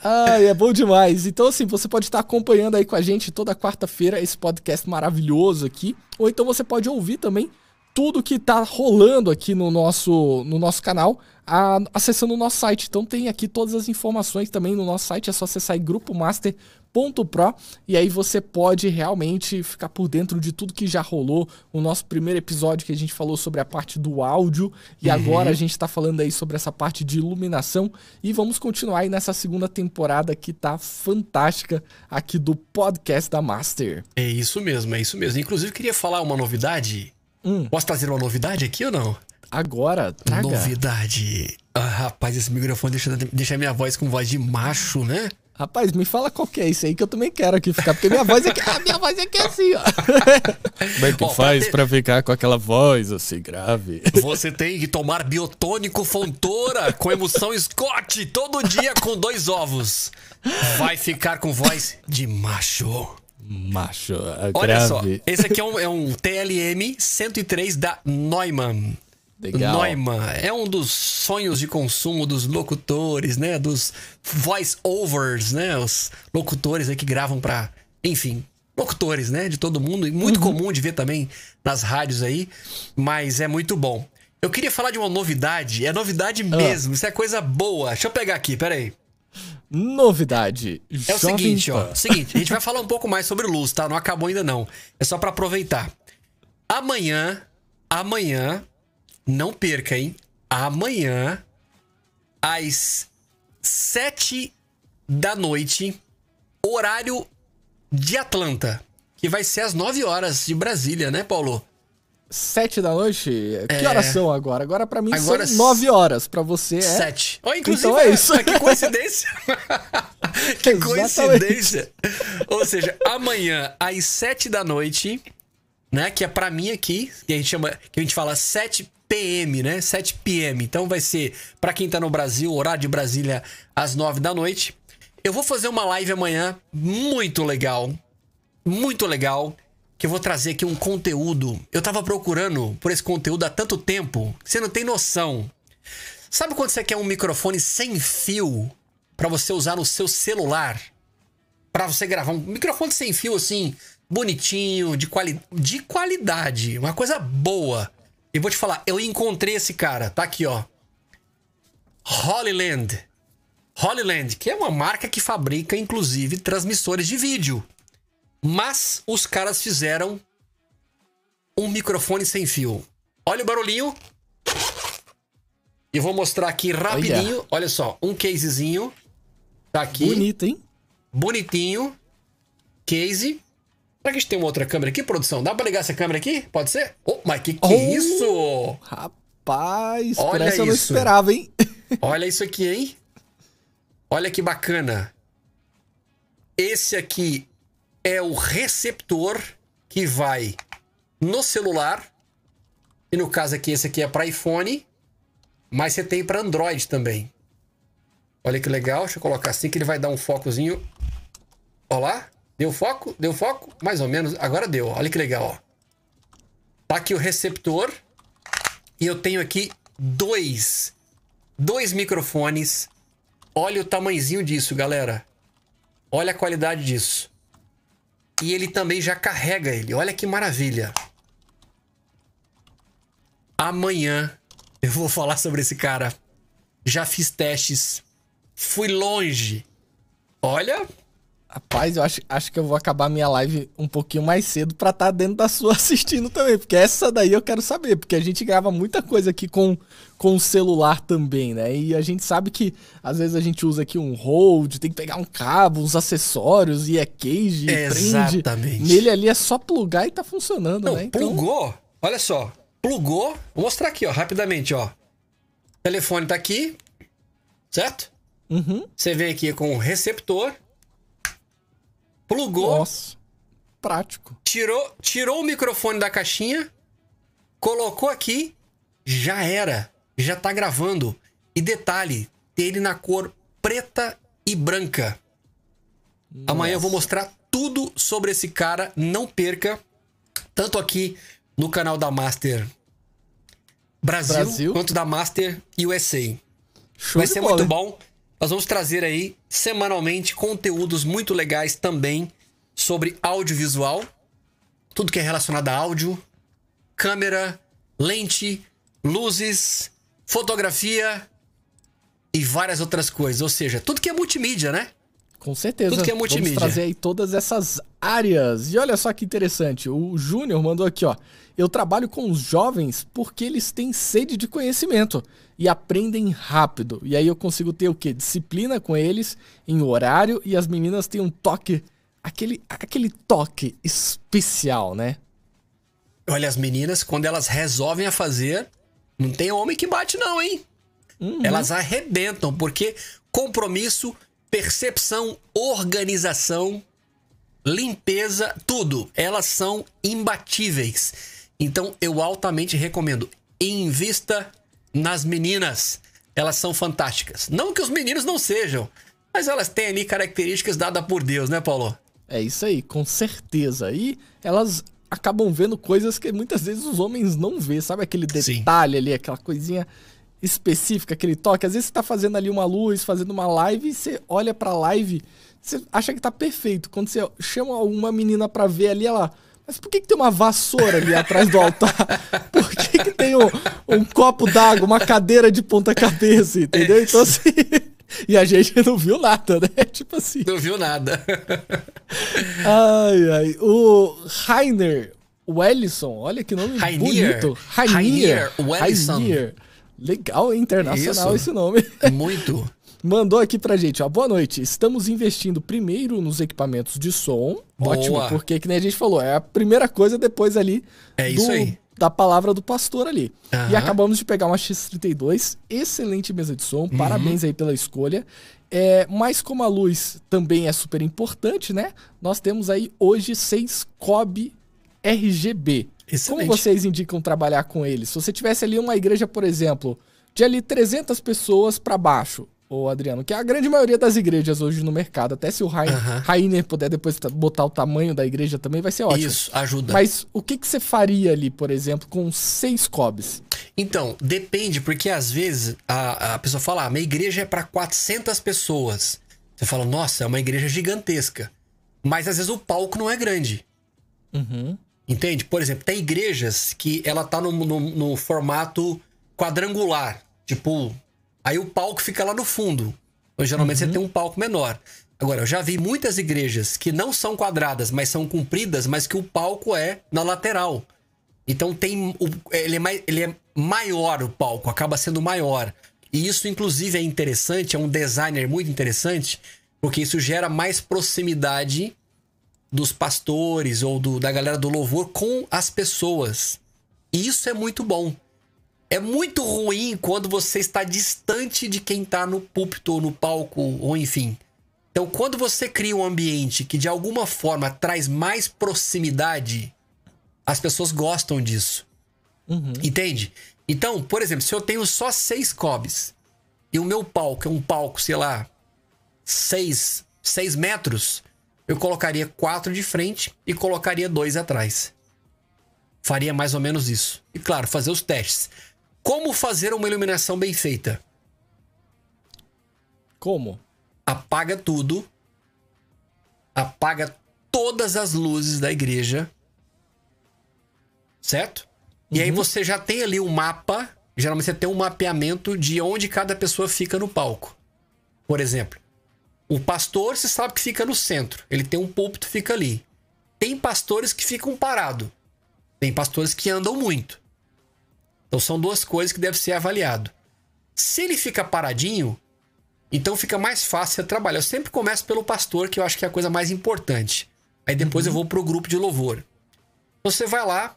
Ai, é bom demais. Então assim, você pode estar acompanhando aí com a gente toda quarta-feira esse podcast maravilhoso aqui, ou então você pode ouvir também tudo que tá rolando aqui no nosso, no nosso canal, a, acessando o nosso site. Então tem aqui todas as informações também no nosso site, é só acessar grupo master ponto pro e aí você pode realmente ficar por dentro de tudo que já rolou. O nosso primeiro episódio que a gente falou sobre a parte do áudio, e uhum. agora a gente tá falando aí sobre essa parte de iluminação, e vamos continuar aí nessa segunda temporada que tá fantástica aqui do podcast da Master. É isso mesmo, é isso mesmo. Inclusive queria falar uma novidade. Hum. Posso trazer uma novidade aqui ou não? Agora, traga. Novidade. Ah, rapaz, esse microfone deixa, deixa minha voz com voz de macho, né? Rapaz, me fala qual que é isso aí que eu também quero aqui ficar, porque minha voz é que, a minha voz é que é assim, ó. Como é que ó, faz pra, ter... pra ficar com aquela voz assim, grave? Você tem que tomar biotônico Fontoura com emulsão Scott todo dia com dois ovos. Vai ficar com voz de macho. Macho, é Olha grave. só, esse aqui é um, é um T L M cento e três da Neumann. Legal. Neumann é um dos sonhos de consumo dos locutores, né? Dos voice-overs, né? Os locutores aí que gravam pra... Enfim, locutores, né? De todo mundo. E muito uhum. comum de ver também nas rádios aí. Mas é muito bom. Eu queria falar de uma novidade. É novidade ah. mesmo. Isso é coisa boa. Deixa eu pegar aqui, peraí. Novidade. É o seguinte, ó. Seguinte, a gente vai falar um pouco mais sobre luz, tá? Não acabou ainda não. É só pra aproveitar. Amanhã, amanhã, não perca, hein? Amanhã, às sete da noite, horário de Atlanta, que vai ser às nove horas de Brasília, né, Paulo? Sete da noite? É... Que horas são agora? Agora pra mim agora são nove horas, pra você é... Sete. Oh, inclusive, então é isso. Que coincidência. Que Exatamente. coincidência. Ou seja, amanhã às sete da noite né? Que é pra mim aqui, que a gente chama, que a gente fala sete P M, né? sete P M. Então vai ser, pra quem tá no Brasil, horário de Brasília, às nove da noite. Eu vou fazer uma live amanhã muito legal, muito legal, que eu vou trazer aqui um conteúdo. Eu tava procurando por esse conteúdo há tanto tempo, que você não tem noção. Sabe quando você quer um microfone sem fio pra você usar no seu celular? Pra você gravar um microfone sem fio assim, bonitinho, de, quali de qualidade, uma coisa boa. E vou te falar, eu encontrei esse cara, tá aqui, ó. Hollyland. Hollyland, que é uma marca que fabrica, inclusive, transmissores de vídeo. Mas os caras fizeram um microfone sem fio. Olha o barulhinho. E vou mostrar aqui rapidinho. Olha, olha só, um casezinho. Tá aqui. Bonito, hein? Bonitinho. Case. Será que a gente tem uma outra câmera aqui, produção? Dá pra ligar essa câmera aqui? Pode ser? Oh, mas que que oh, é isso? Rapaz, olha isso. Eu não esperava, hein? Olha isso aqui, hein? Olha que bacana. Esse aqui é o receptor que vai no celular. E no caso aqui, esse aqui é pra iPhone. Mas você tem para Android também. Olha que legal. Deixa eu colocar assim que ele vai dar um focozinho. Olha lá. Deu foco? Deu foco? Mais ou menos. Agora deu. Olha que legal. Ó. Tá aqui o receptor. E eu tenho aqui dois. Dois microfones. Olha o tamanhozinho disso, galera. Olha a qualidade disso. E ele também já carrega ele. Olha que maravilha. Amanhã eu vou falar sobre esse cara. Já fiz testes. Fui longe. Olha. Rapaz, eu acho, acho que eu vou acabar minha live um pouquinho mais cedo pra estar dentro da sua assistindo também. Porque essa daí eu quero saber. Porque a gente grava muita coisa aqui com, com o celular também, né? E a gente sabe que às vezes a gente usa aqui um Rode, tem que pegar um cabo, uns acessórios e é cage. Exatamente. Prende. Nele ali é só plugar e tá funcionando, não, né? Então... Plugou. Olha só. Plugou, vou mostrar aqui, ó, rapidamente, ó. O telefone tá aqui, certo? Uhum. Você vem aqui com o receptor. Plugou. Nossa, prático. Tirou, tirou o microfone da caixinha, colocou aqui, já era. Já tá gravando. E detalhe, tem ele na cor preta e branca. Nossa. Amanhã eu vou mostrar tudo sobre esse cara, não perca. Tanto aqui... no canal da Master Brasil, Brasil, quanto da Master U S A. Show Vai ser bola, muito hein? bom. Nós vamos trazer aí, semanalmente, conteúdos muito legais também sobre audiovisual. Tudo que é relacionado a áudio, câmera, lente, luzes, fotografia e várias outras coisas. Ou seja, tudo que é multimídia, né? Com certeza. Tudo que é multimídia. Vamos trazer aí todas essas áreas. E olha só que interessante. O Júnior mandou aqui, ó. Eu trabalho com os jovens porque eles têm sede de conhecimento e aprendem rápido. E aí eu consigo ter o quê? Disciplina com eles em horário e as meninas têm um toque, aquele, aquele toque especial, né? Olha, as meninas, quando elas resolvem a fazer, não tem homem que bate não, hein? Uhum. Elas arrebentam porque compromisso... percepção, organização, limpeza, tudo. Elas são imbatíveis. Então, eu altamente recomendo. Invista nas meninas. Elas são fantásticas. Não que os meninos não sejam, mas elas têm ali características dadas por Deus, né, Paulo? É isso aí, com certeza. E elas acabam vendo coisas que muitas vezes os homens não vê. Sabe aquele detalhe Sim. ali, aquela coisinha... específica, aquele toque. Às vezes você tá fazendo ali uma luz, fazendo uma live, e você olha pra live, você acha que tá perfeito. Quando você chama uma menina pra ver ali, ela... Mas por que que tem uma vassoura ali atrás do altar? Por que que tem um, um copo d'água, uma cadeira de ponta cabeça, entendeu? Então assim... E a gente não viu nada, né? Tipo assim... Não viu nada. Ai, ai. O Rainer Wellison, olha que nome Rainier. bonito. Rainier. Rainier Wellison. Rainier. Legal, internacional Isso. esse nome. Muito. Mandou aqui pra gente, ó. Boa noite. Estamos investindo primeiro nos equipamentos de som. Boa. Ótimo, porque que nem a gente falou, é a primeira coisa depois ali é do, isso aí. da palavra do pastor ali. Uh-huh. E acabamos de pegar uma X trinta e dois, excelente mesa de som, parabéns uhum. aí pela escolha. É, mas como a luz também é super importante, né? Nós temos aí hoje seis Cabo R G B. Excelente. Como vocês indicam trabalhar com eles? Se você tivesse ali uma igreja, por exemplo, de ali trezentas pessoas para baixo, ô Adriano, que é a grande maioria das igrejas hoje no mercado, até se o Rainer uhum. puder depois botar o tamanho da igreja também, vai ser ótimo. Isso, ajuda. Mas o que, que você faria ali, por exemplo, com seis cobs? Então, depende, porque às vezes a, a pessoa fala, ah, minha igreja é para quatrocentas pessoas. Você fala, nossa, é uma igreja gigantesca. Mas às vezes o palco não é grande. Uhum. Entende? Por exemplo, tem igrejas que ela tá no, no, no formato quadrangular. Tipo, aí o palco fica lá no fundo. Então, geralmente uhum. você tem um palco menor. Agora, eu já vi muitas igrejas que não são quadradas, mas são compridas, mas que o palco é na lateral. Então, tem o, ele, é mai, ele é maior o palco, acaba sendo maior. E isso, inclusive, é interessante, é um designer muito interessante, porque isso gera mais proximidade dos pastores ou do, da galera do louvor com as pessoas. E isso é muito bom. É muito ruim quando você está distante de quem está no púlpito ou no palco, ou enfim. Então, quando você cria um ambiente que de alguma forma traz mais proximidade, as pessoas gostam disso. Uhum. Entende? Então, por exemplo, se eu tenho só seis cobs e o meu palco é um palco, sei lá, seis, seis metros... eu colocaria quatro de frente e colocaria dois atrás. Faria mais ou menos isso. E claro, fazer os testes. Como fazer uma iluminação bem feita? Como? Apaga tudo. Apaga todas as luzes da igreja. Certo? Uhum. E aí você já tem ali um mapa. Geralmente você tem um mapeamento de onde cada pessoa fica no palco. Por exemplo, o pastor, você sabe que fica no centro. Ele tem um púlpito, fica ali. Tem pastores que ficam parados. Tem pastores que andam muito. Então, são duas coisas que devem ser avaliado. Se ele fica paradinho, então fica mais fácil você trabalhar. Eu sempre começo pelo pastor, que eu acho que é a coisa mais importante. Aí depois uhum. eu vou pro grupo de louvor. Você vai lá,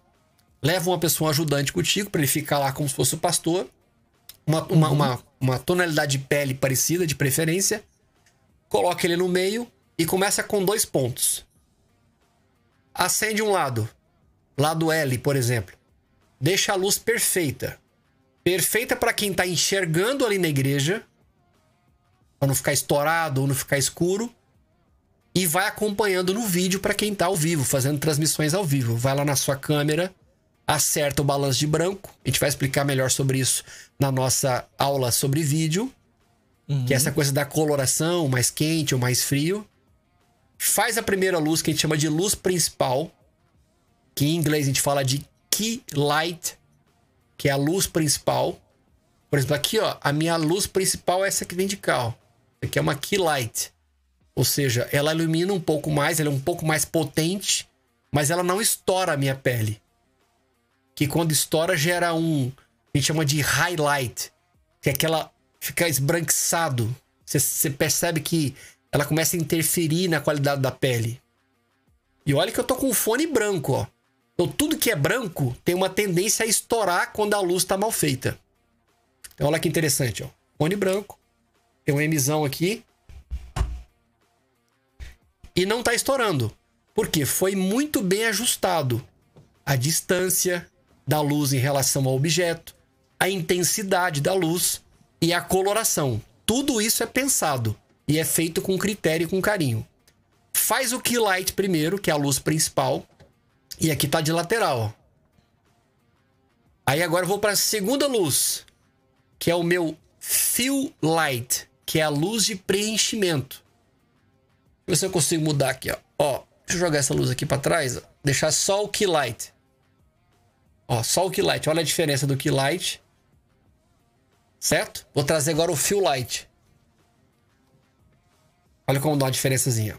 leva uma pessoa, um ajudante contigo, para ele ficar lá como se fosse o pastor. Uma, uma, uhum. uma, uma tonalidade de pele parecida, de preferência. Coloca ele no meio e começa com dois pontos. Acende um lado. Lado L, por exemplo. Deixa a luz perfeita. Perfeita para quem está enxergando ali na igreja. Para não ficar estourado ou não ficar escuro. E vai acompanhando no vídeo para quem está ao vivo, fazendo transmissões ao vivo. Vai lá na sua câmera, acerta o balanço de branco. A gente vai explicar melhor sobre isso na nossa aula sobre vídeo. Uhum. Que é essa coisa da coloração, mais quente ou mais frio. Faz a primeira luz, que a gente chama de luz principal. Que em inglês a gente fala de key light. Que é a luz principal. Por exemplo, aqui ó, a minha luz principal é essa que vem de cá. Ó. Aqui é uma key light. Ou seja, ela ilumina um pouco mais, ela é um pouco mais potente. Mas ela não estoura a minha pele. Que quando estoura gera um... a gente chama de highlight. Que é aquela... fica esbranquiçado. Você percebe que ela começa a interferir na qualidade da pele. E olha que eu tô com um fone branco, ó. Então tudo que é branco tem uma tendência a estourar quando a luz tá mal feita. Então olha que interessante, ó. Fone branco. Tem um Mzão aqui. E não tá estourando. Por quê? Foi muito bem ajustado. A distância da luz em relação ao objeto. A intensidade da luz. E a coloração. Tudo isso é pensado. E é feito com critério e com carinho. Faz o key light primeiro, que é a luz principal. E aqui tá de lateral. Ó. Aí agora eu vou para a segunda luz. Que é o meu fill light. Que é a luz de preenchimento. Deixa eu ver se eu consigo mudar aqui. Ó, ó deixa eu jogar essa luz aqui para trás. Ó. Deixar só o key light. Ó, só o key light. Olha a diferença do key light. Certo? Vou trazer agora o fill light. Olha como dá uma diferençazinha.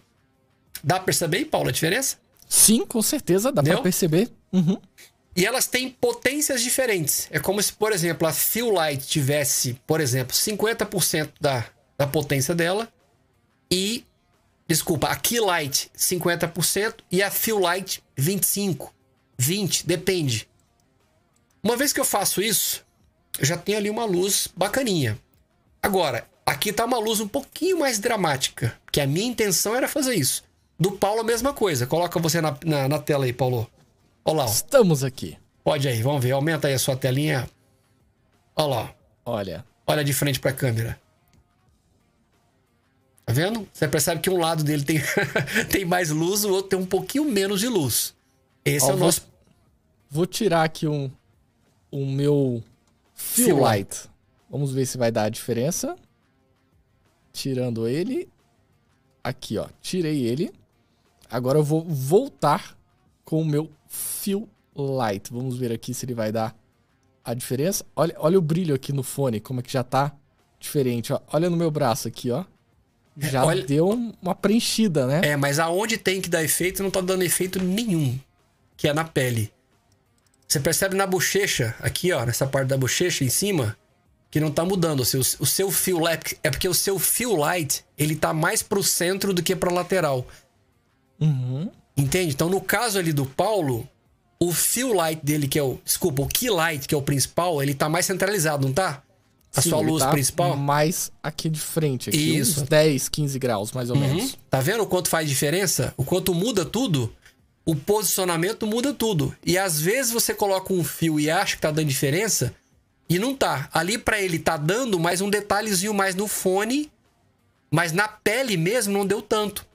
Dá pra perceber, Paulo, a diferença? Sim, com certeza dá pra perceber. Uhum. E elas têm potências diferentes. É como se, por exemplo, a fill light tivesse, por exemplo, cinquenta por cento da, da potência dela. E, desculpa, a key light cinquenta por cento e a fill light vinte e cinco por cento. vinte por cento, depende. Uma vez que eu faço isso... eu já tenho ali uma luz bacaninha. Agora, aqui tá uma luz um pouquinho mais dramática. Que a minha intenção era fazer isso. Do Paulo, a mesma coisa. Coloca você na, na, na tela aí, Paulo. Olha lá. Ó. Estamos aqui. Pode aí, vamos ver. Aumenta aí a sua telinha. Olha lá. Ó. Olha. Olha de frente para a câmera. Tá vendo? Você percebe que um lado dele tem, tem mais luz, o outro tem um pouquinho menos de luz. Esse ó, é o vou... nosso... Vou tirar aqui um, o meu Fuel Light. Vamos ver se vai dar a diferença. Tirando ele. Aqui, ó. Tirei ele. Agora eu vou voltar com o meu Fuel Light. Vamos ver aqui se ele vai dar a diferença. Olha, olha o brilho aqui no fone, como é que já tá diferente, ó. Olha no meu braço aqui, ó. Já olha... deu uma preenchida, né? É, mas aonde tem que dar efeito, não tá dando efeito nenhum. Que é na pele. Você percebe na bochecha, aqui ó, nessa parte da bochecha em cima, que não tá mudando. Assim, o, o seu Fuel Light, é porque o seu Fuel Light, ele tá mais pro centro do que pra lateral. Uhum. Entende? Então no caso ali do Paulo, o Fuel Light dele, que é o... Desculpa, o Key Light, que é o principal, ele tá mais centralizado, não tá? A Sim, sua luz tá principal. Mais aqui de frente, aqui Isso. uns dez, quinze graus mais ou uhum. menos. Tá vendo o quanto faz diferença? O quanto muda tudo? O posicionamento muda tudo. E às vezes você coloca um fio e acha que tá dando diferença e não tá. Ali pra ele tá dando mais um detalhezinho mais no fone, mas na pele mesmo não deu tanto.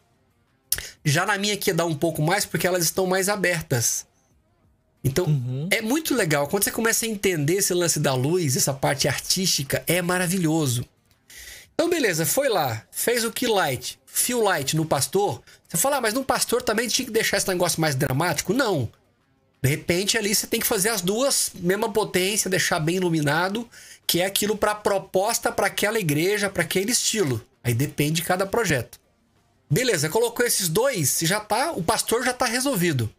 Já na minha aqui dá um pouco mais porque elas estão mais abertas. Então uhum. é muito legal. Quando você começa a entender esse lance da luz, essa parte artística, é maravilhoso. Então beleza, foi lá, fez o Key Light, Fuel Light no pastor. Você fala, ah, mas no pastor também tinha que deixar esse negócio mais dramático? Não. De repente ali você tem que fazer as duas, mesma potência, deixar bem iluminado, que é aquilo para proposta para aquela igreja, para aquele estilo. Aí depende de cada projeto. Beleza, colocou esses dois, já tá, o pastor já tá resolvido.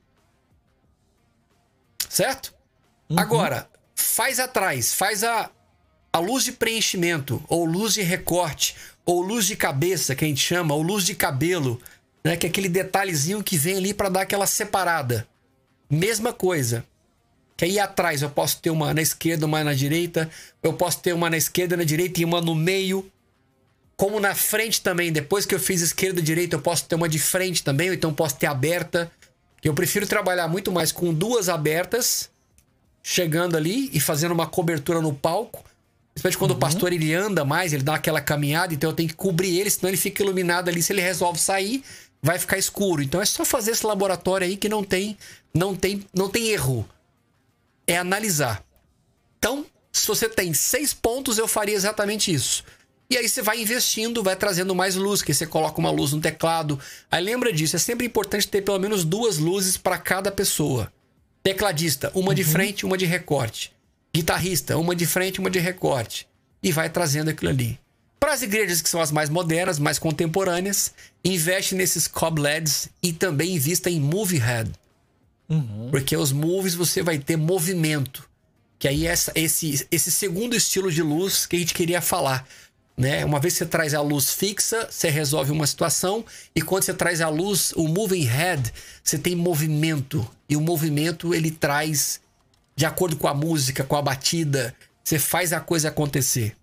Certo? Uhum. Agora, faz atrás, faz a, a luz de preenchimento, ou luz de recorte, ou luz de cabeça, que a gente chama, ou luz de cabelo. Né, que é aquele detalhezinho que vem ali para dar aquela separada. Mesma coisa. Que aí atrás eu posso ter uma na esquerda, uma na direita. Eu posso ter uma na esquerda, na direita e uma no meio. Como na frente também. Depois que eu fiz esquerda e direita, eu posso ter uma de frente também. Ou então posso ter aberta. Eu prefiro trabalhar muito mais com duas abertas. Chegando ali e fazendo uma cobertura no palco. Principalmente quando uhum. o pastor ele anda mais, ele dá aquela caminhada. Então eu tenho que cobrir ele, senão ele fica iluminado ali. Se ele resolve sair... vai ficar escuro. Então é só fazer esse laboratório aí que não tem, não tem, não tem erro. É analisar. Então, se você tem seis pontos, eu faria exatamente isso. E aí você vai investindo, vai trazendo mais luz, que você coloca uma luz no teclado. Aí lembra disso, é sempre importante ter pelo menos duas luzes para cada pessoa. Tecladista, uma uhum. de frente, uma de recorte. Guitarrista, uma de frente, uma de recorte. E vai trazendo aquilo ali. Para as igrejas que são as mais modernas, mais contemporâneas, investe nesses cob L E Ds e também invista em Movie Head. Uhum. Porque os movies você vai ter movimento. Que aí é essa, esse, esse segundo estilo de luz que a gente queria falar. Né? Uma vez que você traz a luz fixa, você resolve uma situação. E quando você traz a luz, o Moving Head, você tem movimento. E o movimento ele traz, de acordo com a música, com a batida, você faz a coisa acontecer.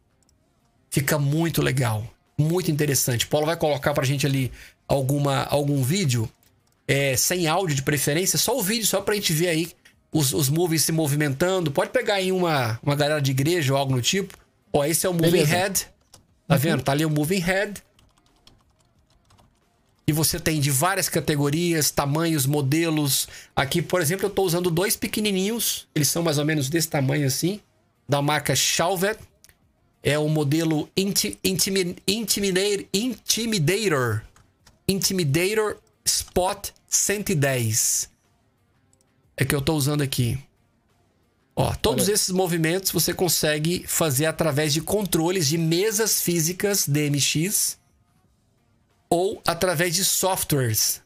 Fica muito legal, muito interessante. Paulo vai colocar pra gente ali alguma, algum vídeo, é, sem áudio de preferência, só o vídeo, só pra gente ver aí os, os movies se movimentando. Pode pegar aí uma, uma galera de igreja ou algo no tipo. Ó, esse é o Moving Beleza. Head. Tá uhum. vendo? Tá ali o Moving Head. E você tem de várias categorias, tamanhos, modelos. Aqui, por exemplo, eu tô usando dois pequenininhos. Eles são mais ou menos desse tamanho assim, da marca Chauvet. É o modelo inti, intimi, intimidator, intimidator, intimidator Spot cento e dez. É que eu estou usando aqui. Ó, todos Olha. Esses movimentos você consegue fazer através de controles de mesas físicas D M X ou através de softwares.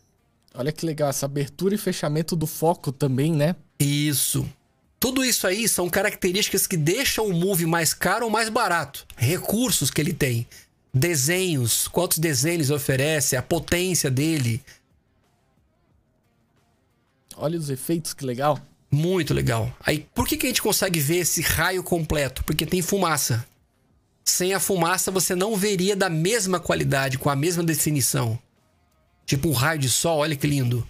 Olha que legal, essa abertura e fechamento do foco também, né? Isso. Tudo isso aí são características que deixam o movie mais caro ou mais barato. Recursos que ele tem. Desenhos. Quantos desenhos oferece. A potência dele. Olha os efeitos, que legal. Muito legal. Aí, por que que a gente consegue ver esse raio completo? Porque tem fumaça. Sem a fumaça você não veria da mesma qualidade, com a mesma definição. Tipo um raio de sol, olha que lindo.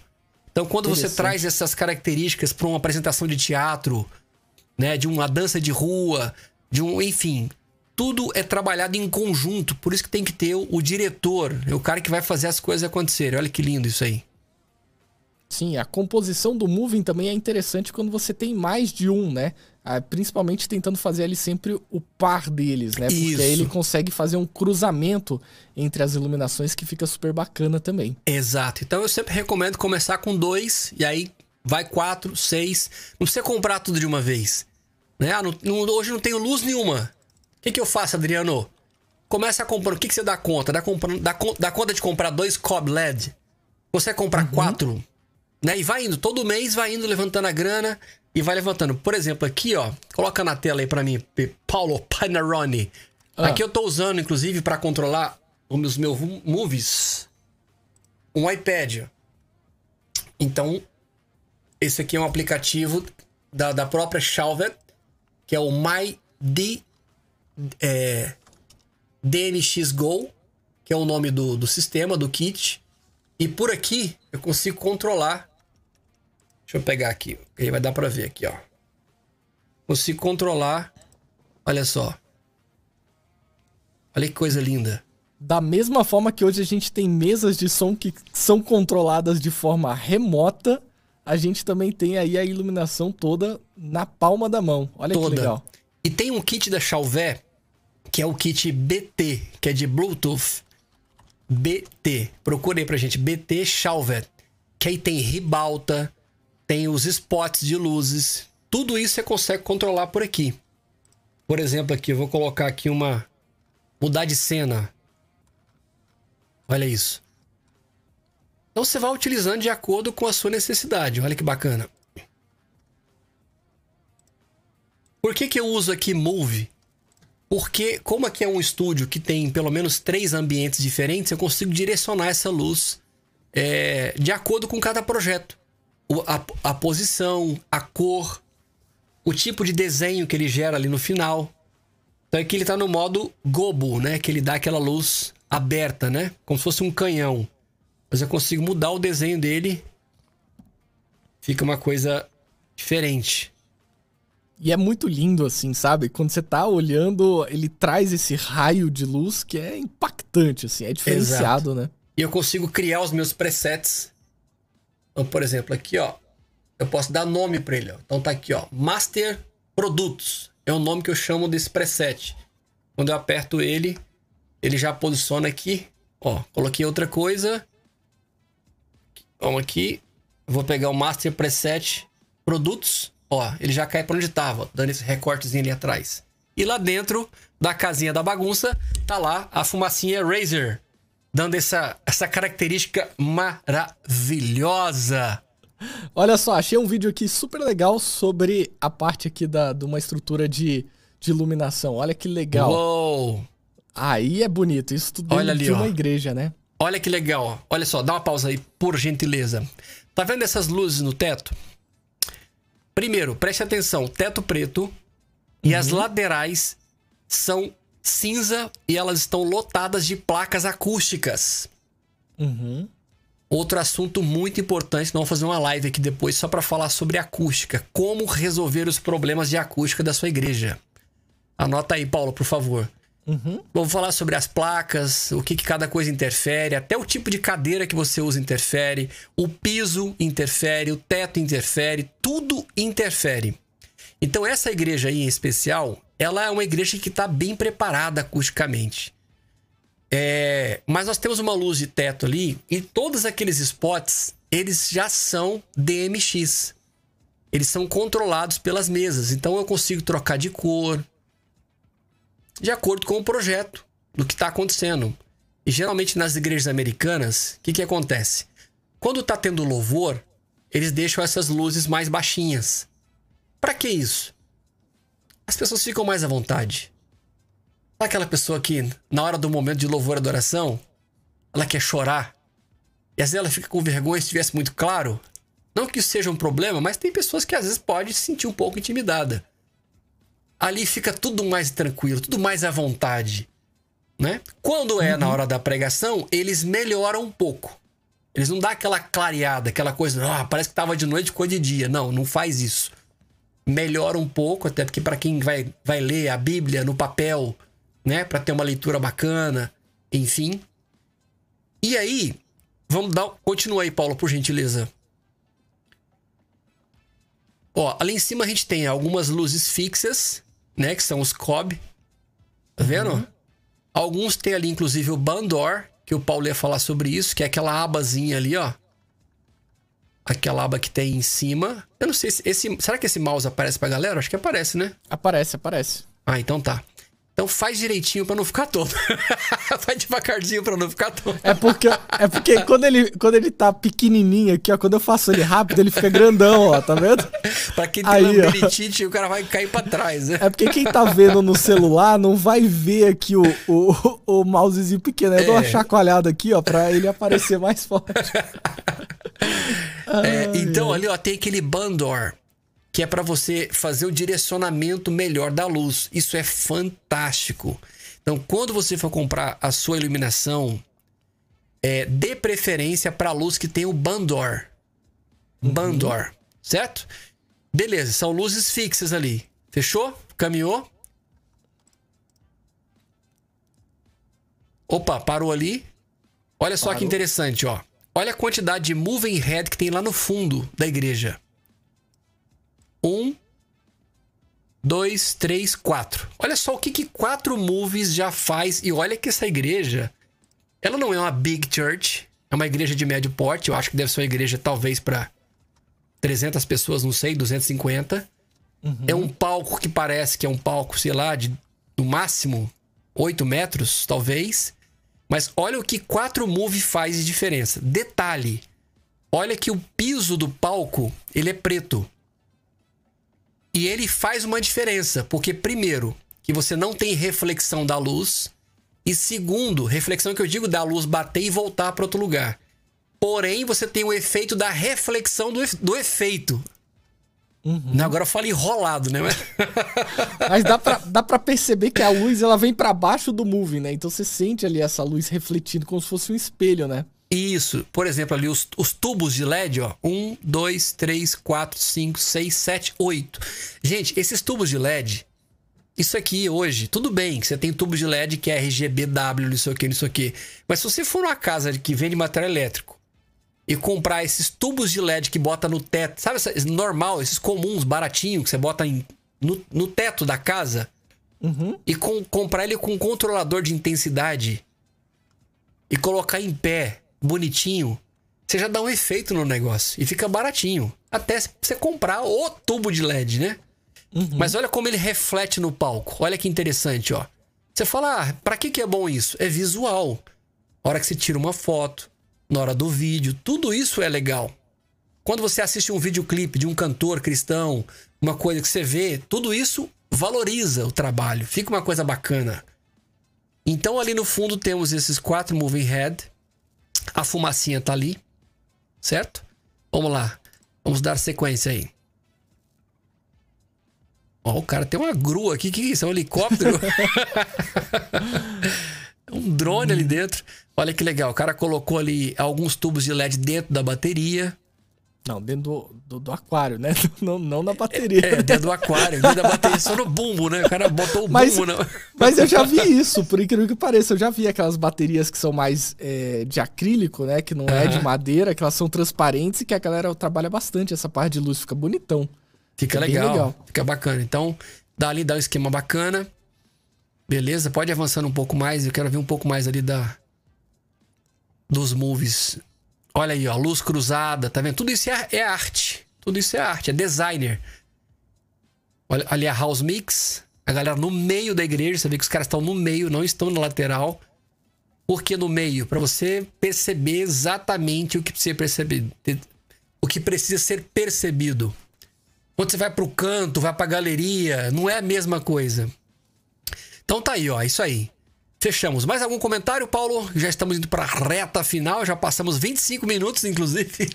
Então, quando você traz essas características para uma apresentação de teatro, né, de uma dança de rua, de um, enfim, tudo é trabalhado em conjunto. Por isso que tem que ter o, o diretor, é o cara que vai fazer as coisas acontecerem. Olha que lindo isso aí. Sim, a composição do moving também é interessante quando você tem mais de um, né? Ah, principalmente tentando fazer ali sempre o par deles, né? Porque aí ele consegue fazer um cruzamento entre as iluminações que fica super bacana também. Exato. Então eu sempre recomendo começar com dois e aí vai quatro, seis. Não precisa comprar tudo de uma vez, né? Ah, não, não, hoje não tenho luz nenhuma. O que, que eu faço, Adriano? Começa a comprar. O que, que você dá conta? Dá, compra... dá, dá conta de comprar dois Cob L E D? Você vai comprar uhum. quatro? Né? E vai indo, todo mês vai indo levantando a grana e vai levantando. Por exemplo, aqui, ó, coloca na tela aí pra mim, Paulo Panarone. Ah. Aqui eu tô usando, inclusive, pra controlar os meus movies, um iPad. Então, esse aqui é um aplicativo da, da própria Chauvet, que é o My D N X Go, que é o nome do, do sistema, do kit. E por aqui eu consigo controlar. Deixa eu pegar aqui, aí vai dar pra ver aqui, ó. Consigo controlar. Olha só. Olha que coisa linda. Da mesma forma que hoje a gente tem mesas de som que são controladas de forma remota, a gente também tem aí a iluminação toda na palma da mão. Olha toda. Que legal. E tem um kit da Chauvet, que é o kit B T, que é de Bluetooth. B T. Procurei pra gente. B T Chauvet. Que aí tem ribalta, tem os spots de luzes. Tudo isso você consegue controlar por aqui. Por exemplo, aqui eu vou colocar aqui uma... mudar de cena. Olha isso. Então você vai utilizando de acordo com a sua necessidade. Olha que bacana. Por que que eu uso aqui Move? Porque, como aqui é um estúdio que tem pelo menos três ambientes diferentes, eu consigo direcionar essa luz é, de acordo com cada projeto. O, a, a posição, a cor, o tipo de desenho que ele gera ali no final. Então aqui ele está no modo gobo, né? Que ele dá aquela luz aberta, né? Como se fosse um canhão. Mas eu consigo mudar o desenho dele. Fica uma coisa diferente. E é muito lindo, assim, sabe? Quando você tá olhando, ele traz esse raio de luz que é impactante, assim. É diferenciado, exato, né? E eu consigo criar os meus presets. Então, por exemplo, aqui, ó. Eu posso dar nome pra ele, ó. Então tá aqui, ó. Master Produtos. É o nome que eu chamo desse preset. Quando eu aperto ele, ele já posiciona aqui. Ó, coloquei outra coisa. Vamos aqui. Vou pegar o Master Preset Produtos. Ó, ele já cai para onde estava, dando esse recortezinho ali atrás. E lá dentro da casinha da bagunça, tá lá a fumacinha Razer, dando essa, essa característica maravilhosa. Olha só, achei um vídeo aqui super legal sobre a parte aqui da, de uma estrutura de, de iluminação. Olha que legal. Uou. Aí é bonito, isso tudo dentro de uma igreja, né? Olha que legal. Olha só, dá uma pausa aí, por gentileza. Tá vendo essas luzes no teto? Primeiro, preste atenção, teto preto uhum. e as laterais são cinza e elas estão lotadas de placas acústicas. Uhum. Outro assunto muito importante, nós vamos fazer uma live aqui depois só para falar sobre acústica. Como resolver os problemas de acústica da sua igreja. Anota aí, Paulo, por favor. Uhum. Vamos falar sobre as placas, o que, que cada coisa interfere, até o tipo de cadeira que você usa interfere, o piso interfere, o teto interfere, tudo interfere. Então essa igreja aí em especial, ela é uma igreja que está bem preparada acusticamente. É... Mas nós temos uma luz de teto ali e todos aqueles spots, eles já são D M X. Eles são controlados pelas mesas, então eu consigo trocar de cor, de acordo com o projeto do que está acontecendo. E geralmente nas igrejas americanas, o que, que acontece? Quando está tendo louvor, eles deixam essas luzes mais baixinhas. Para que isso? As pessoas ficam mais à vontade. Aquela pessoa que, na hora do momento de louvor e adoração, ela quer chorar. E às vezes ela fica com vergonha se estivesse muito claro. Não que isso seja um problema, mas tem pessoas que às vezes podem se sentir um pouco intimidada. Ali fica tudo mais tranquilo, tudo mais à vontade, né? Quando é na hora da pregação, eles melhoram um pouco. Eles não dão aquela clareada, aquela coisa, ah, parece que tava de noite, ficou de dia. Não, não faz isso. Melhora um pouco, até porque para quem vai, vai ler a Bíblia no papel, né, para ter uma leitura bacana, enfim. E aí, vamos dar... Continua aí, Paulo, por gentileza. Ó, ali em cima a gente tem algumas luzes fixas, né, que são os C O B. Tá vendo? Uhum. Alguns tem ali, inclusive, o Bandor, que o Paulo ia falar sobre isso, que é aquela abazinha ali, ó. Aquela aba que tem em cima. Eu não sei se esse... Será que esse mouse aparece pra galera? Acho que aparece, né? Aparece, aparece. Ah, então tá. Então faz direitinho pra não ficar tonto. Vai devagarzinho pra não ficar tonto. É porque, é porque quando, ele, quando ele tá pequenininho aqui, ó, quando eu faço ele rápido, ele fica grandão, ó, tá vendo? Pra quem tem labirintite, o cara vai cair pra trás, né? É porque quem tá vendo no celular não vai ver aqui o, o, o mousezinho pequeno. Eu é. dou uma chacoalhada aqui, ó, pra ele aparecer mais forte. É, então ali, ó, tem aquele Bandor, que é para você fazer o direcionamento melhor da luz. Isso é fantástico. Então, quando você for comprar a sua iluminação, é, dê preferência para a luz que tem o Bandor. Bandor, uhum. Certo? Beleza, são luzes fixas ali. Fechou? Caminhou? Opa, parou ali. Olha só parou. Que interessante, ó. Olha a quantidade de moving head que tem lá no fundo da igreja. Um, dois, três, quatro. Olha só o que, que quatro movies já faz. E olha que essa igreja, ela não é uma big church. É uma igreja de médio porte. Eu acho que deve ser uma igreja talvez para trezentas pessoas, não sei, duzentas e cinquenta. Uhum. É um palco que parece que é um palco, sei lá, de, no máximo oito metros, talvez. Mas olha o que quatro move faz de diferença. Detalhe, olha que o piso do palco, ele é preto. E ele faz uma diferença, porque primeiro, que você não tem reflexão da luz. E segundo, reflexão que eu digo da luz bater e voltar para outro lugar. Porém, você tem o efeito da reflexão do, efe do efeito. Uhum. Não, agora eu falo enrolado, né? Mas dá pra, dá pra perceber que a luz, ela vem pra baixo do moving, né? Então você sente ali essa luz refletindo como se fosse um espelho, né? Isso. Por exemplo, ali os, os tubos de L E D, ó. Um, dois, três, quatro, cinco, seis, sete, oito. Gente, esses tubos de L E D, isso aqui hoje, tudo bem que você tem tubo de L E D que é R G B W, não sei o que, não sei o que. Mas se você for numa casa que vende material elétrico, e comprar esses tubos de L E D que bota no teto, sabe, esse normal, esses comuns, baratinho, que você bota em, no, no teto da casa, uhum. E com, comprar ele com um controlador de intensidade e colocar em pé, bonitinho, você já dá um efeito no negócio e fica baratinho, até você comprar o tubo de L E D, né? Uhum. Mas olha como ele reflete no palco, olha que interessante, ó. Você fala, ah, pra que que é bom isso? É visual, a hora que você tira uma foto, na hora do vídeo, tudo isso é legal. Quando você assiste um videoclipe de um cantor cristão, uma coisa que você vê, tudo isso valoriza o trabalho, fica uma coisa bacana. Então ali no fundo temos esses quatro moving head, a fumacinha tá ali, certo? Vamos lá, vamos dar sequência aí. Ó, o cara tem uma grua aqui, que que é isso? É um helicóptero? Um drone ali dentro. Olha que legal. O cara colocou ali alguns tubos de L E D dentro da bateria. Não, dentro do, do, do aquário, né? Não, não na bateria. É, é, dentro do aquário. Dentro da bateria, só no bumbo, né? O cara botou o mas, bumbo. Não. Mas eu já vi isso, por incrível que pareça. Eu já vi aquelas baterias que são mais é, de acrílico, né? Que não é ah. de madeira, que elas são transparentes e que a galera trabalha bastante. Essa parte de luz fica bonitão. Fica, fica legal, legal. Fica bacana. Então, dá ali, dá um esquema bacana. Beleza, pode avançando um pouco mais. Eu quero ver um pouco mais ali da dos movies. Olha aí, ó, luz cruzada, tá vendo? Tudo isso é, é arte. Tudo isso é arte, é designer. Olha ali a house mix. A galera no meio da igreja. Você vê que os caras estão no meio, não estão na lateral. Por que no meio? Pra você perceber exatamente o que precisa, perceber, o que precisa ser percebido. Quando você vai pro canto, vai pra galeria, não é a mesma coisa. Então tá aí, ó, isso aí. Fechamos. Mais algum comentário, Paulo? Já estamos indo para a reta final, já passamos vinte e cinco minutos, inclusive.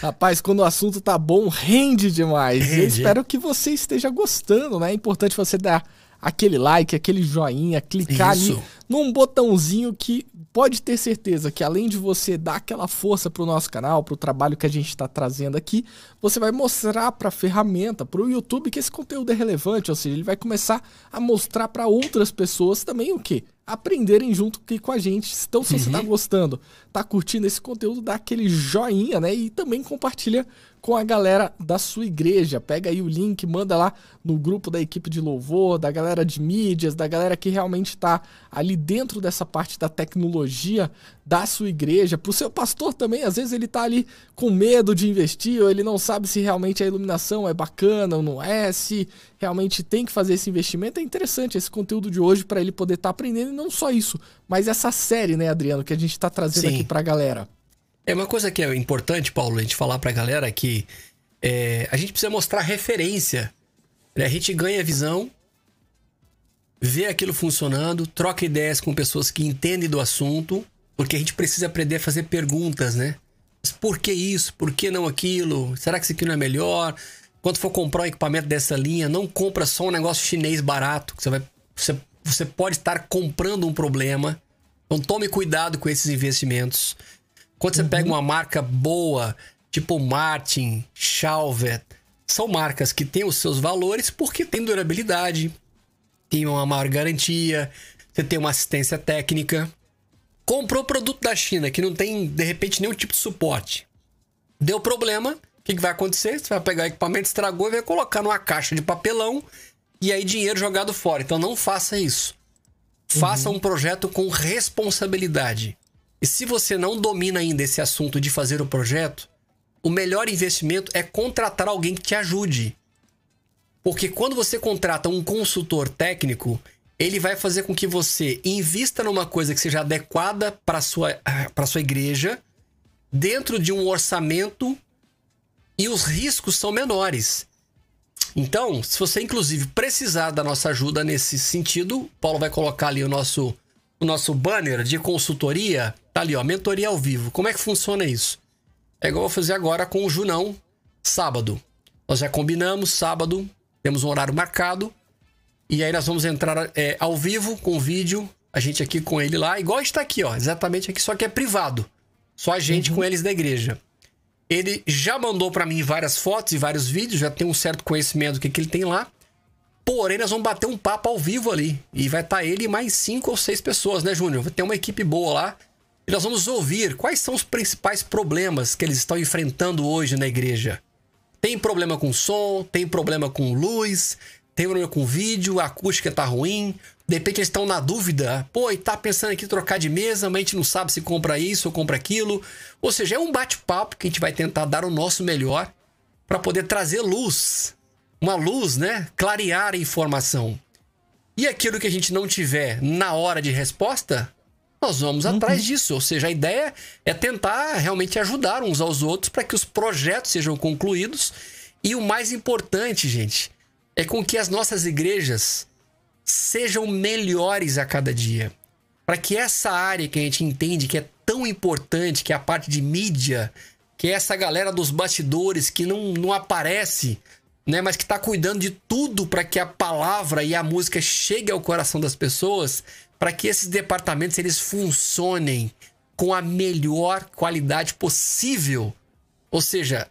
Rapaz, quando o assunto tá bom, rende demais. Rende. Eu espero que você esteja gostando, né? É importante você dar aquele like, aquele joinha, clicar isso. ali num botãozinho que pode ter certeza que, além de você dar aquela força para o nosso canal, para o trabalho que a gente está trazendo aqui, você vai mostrar para a ferramenta, para o YouTube, que esse conteúdo é relevante. Ou seja, ele vai começar a mostrar para outras pessoas também o quê? Aprenderem junto aqui com a gente. Então, se você tá gostando, tá curtindo esse conteúdo, dá aquele joinha, né? E também compartilha com a galera da sua igreja. Pega aí o link, manda lá no grupo da equipe de louvor, da galera de mídias, da galera que realmente tá ali dentro dessa parte da tecnologia da sua igreja. Pro seu pastor também, às vezes ele tá ali com medo de investir, ou ele não sabe se realmente a iluminação é bacana ou não é, se realmente tem que fazer esse investimento. É interessante esse conteúdo de hoje para ele poder estar tá aprendendo. E não só isso, mas essa série, né, Adriano, que a gente tá trazendo Sim. aqui pra galera. É uma coisa que é importante, Paulo, a gente falar pra galera que é, a gente precisa mostrar referência, né? A gente ganha visão, vê aquilo funcionando, troca ideias com pessoas que entendem do assunto, porque a gente precisa aprender a fazer perguntas, né? Mas por que isso? Por que não aquilo? Será que isso aqui não é melhor? Quando for comprar um equipamento dessa linha, não compra só um negócio chinês barato, que você vai... Você, você pode estar comprando um problema. Então tome cuidado com esses investimentos. Quando você uhum. pega uma marca boa, tipo Martin, Chauvet, são marcas que têm os seus valores porque tem durabilidade, tem uma maior garantia, você tem uma assistência técnica. Comprou produto da China que não tem, de repente, nenhum tipo de suporte. Deu problema, o que, que vai acontecer? Você vai pegar o equipamento, estragou e vai colocar numa caixa de papelão e aí dinheiro jogado fora. Então não faça isso. Uhum. Faça um projeto com responsabilidade. E se você não domina ainda esse assunto de fazer o projeto, o melhor investimento é contratar alguém que te ajude. Porque quando você contrata um consultor técnico, ele vai fazer com que você invista numa coisa que seja adequada para a sua, para a sua igreja, dentro de um orçamento, e os riscos são menores. Então, se você, inclusive, precisar da nossa ajuda nesse sentido, o Paulo vai colocar ali o nosso... O nosso banner de consultoria, tá ali, ó, mentoria ao vivo. Como é que funciona isso? É igual eu vou fazer agora com o Junão, sábado. Nós já combinamos, sábado, temos um horário marcado. E aí nós vamos entrar é, ao vivo com vídeo, a gente aqui com ele lá. Igual está aqui, ó, exatamente aqui, só que é privado. Só a gente uhum. com eles da igreja. Ele já mandou para mim várias fotos e vários vídeos, já tem um certo conhecimento do que, que ele tem lá. Porém, nós vamos bater um papo ao vivo ali. E vai estar ele e mais cinco ou seis pessoas, né, Júnior? Vai ter uma equipe boa lá. E nós vamos ouvir quais são os principais problemas que eles estão enfrentando hoje na igreja. Tem problema com som, tem problema com luz, tem problema com vídeo, a acústica tá ruim. De repente eles estão na dúvida. Pô, e tá pensando aqui trocar de mesa, mas a gente não sabe se compra isso ou compra aquilo. Ou seja, é um bate-papo que a gente vai tentar dar o nosso melhor para poder trazer luz. Uma luz, né? Clarear a informação. E aquilo que a gente não tiver na hora de resposta, nós vamos uhum. atrás disso. Ou seja, a ideia é tentar realmente ajudar uns aos outros para que os projetos sejam concluídos. E o mais importante, gente, é com que as nossas igrejas sejam melhores a cada dia. Para que essa área que a gente entende que é tão importante, que é a parte de mídia, que é essa galera dos bastidores que não, não aparece... Né, mas que está cuidando de tudo para que a palavra e a música chegue ao coração das pessoas, para que esses departamentos eles funcionem com a melhor qualidade possível. Ou seja,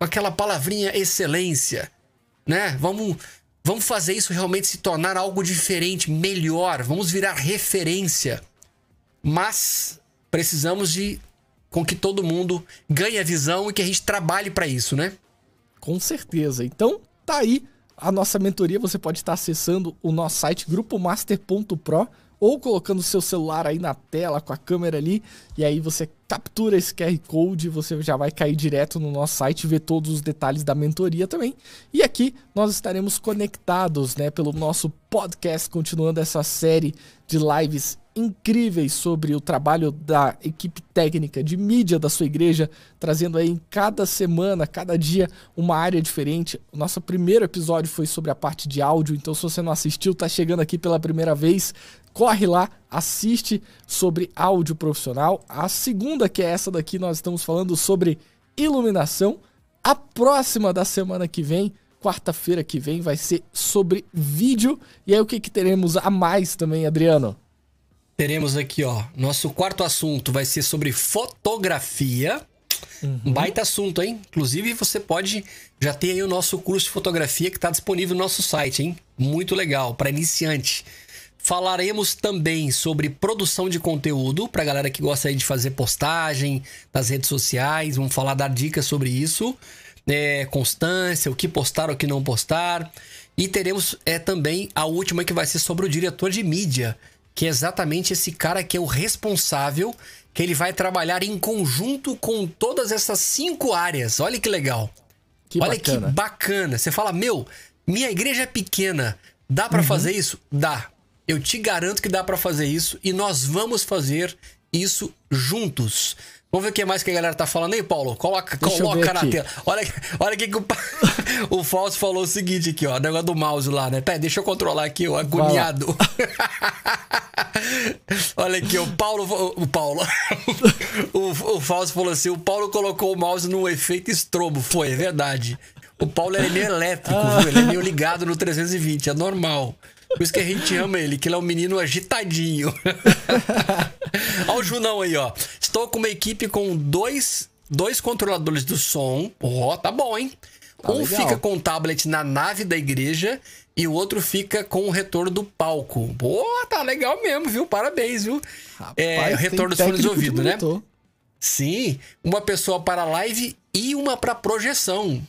aquela palavrinha excelência, né? Vamos, vamos fazer isso realmente se tornar algo diferente, melhor. Vamos virar referência. Mas precisamos de com que todo mundo ganhe a visão e que a gente trabalhe para isso, né? Com certeza. Então, tá aí a nossa mentoria. Você pode estar acessando o nosso site grupo master ponto pro ou colocando o seu celular aí na tela com a câmera ali. E aí você captura esse Q R Code, você já vai cair direto no nosso site e ver todos os detalhes da mentoria também. E aqui nós estaremos conectados, né, pelo nosso podcast, continuando essa série de lives incríveis sobre o trabalho da equipe técnica de mídia da sua igreja, trazendo aí em cada semana, cada dia, uma área diferente. O nosso primeiro episódio foi sobre a parte de áudio, então se você não assistiu, tá chegando aqui pela primeira vez, corre lá, assiste sobre áudio profissional. A segunda, que é essa daqui, nós estamos falando sobre iluminação. A próxima da semana que vem, quarta-feira que vem, vai ser sobre vídeo. E aí o que que teremos a mais também, Adriano? Teremos aqui, ó, nosso quarto assunto vai ser sobre fotografia. Uhum. Um baita assunto, hein? Inclusive, você pode já ter aí o nosso curso de fotografia que está disponível no nosso site, hein? Muito legal, para iniciante. Falaremos também sobre produção de conteúdo, para a galera que gosta aí de fazer postagem nas redes sociais. Vamos falar, dar dicas sobre isso. É, constância, o que postar, o que não postar. E teremos é, também a última, que vai ser sobre o diretor de mídia, que é exatamente esse cara que é o responsável, que ele vai trabalhar em conjunto com todas essas cinco áreas. Olha que legal. Que Olha bacana. que bacana. Você fala, meu, minha igreja é pequena, dá pra uhum. fazer isso? Dá. Eu te garanto que dá pra fazer isso e nós vamos fazer isso juntos. Vamos ver o que mais que a galera tá falando aí, Paulo? Coloca, coloca na aqui. tela. Olha, olha aqui que o, o Fausto falou o seguinte aqui, ó. O negócio do mouse lá, né? Pera, deixa eu controlar aqui, ó. Agoniado. Olha aqui, o Paulo... O Paulo... O, o Fausto falou assim, o Paulo colocou o mouse num efeito estrobo. Foi, é verdade. O Paulo é meio elétrico, ah. viu? Ele é meio ligado no trezentos e vinte, é normal. Por isso que a gente ama ele, que ele é um menino agitadinho. Olha o Junão aí, ó. Estou com uma equipe com dois, dois controladores do som. Ó, oh, tá bom, hein? Tá um legal. Fica com o tablet na nave da igreja e o outro fica com o retorno do palco. Pô, oh, tá legal mesmo, viu? Parabéns, viu? Rapaz, é, o retorno dos fones de ouvido, né? Botou. Sim, uma pessoa para live e uma para projeção.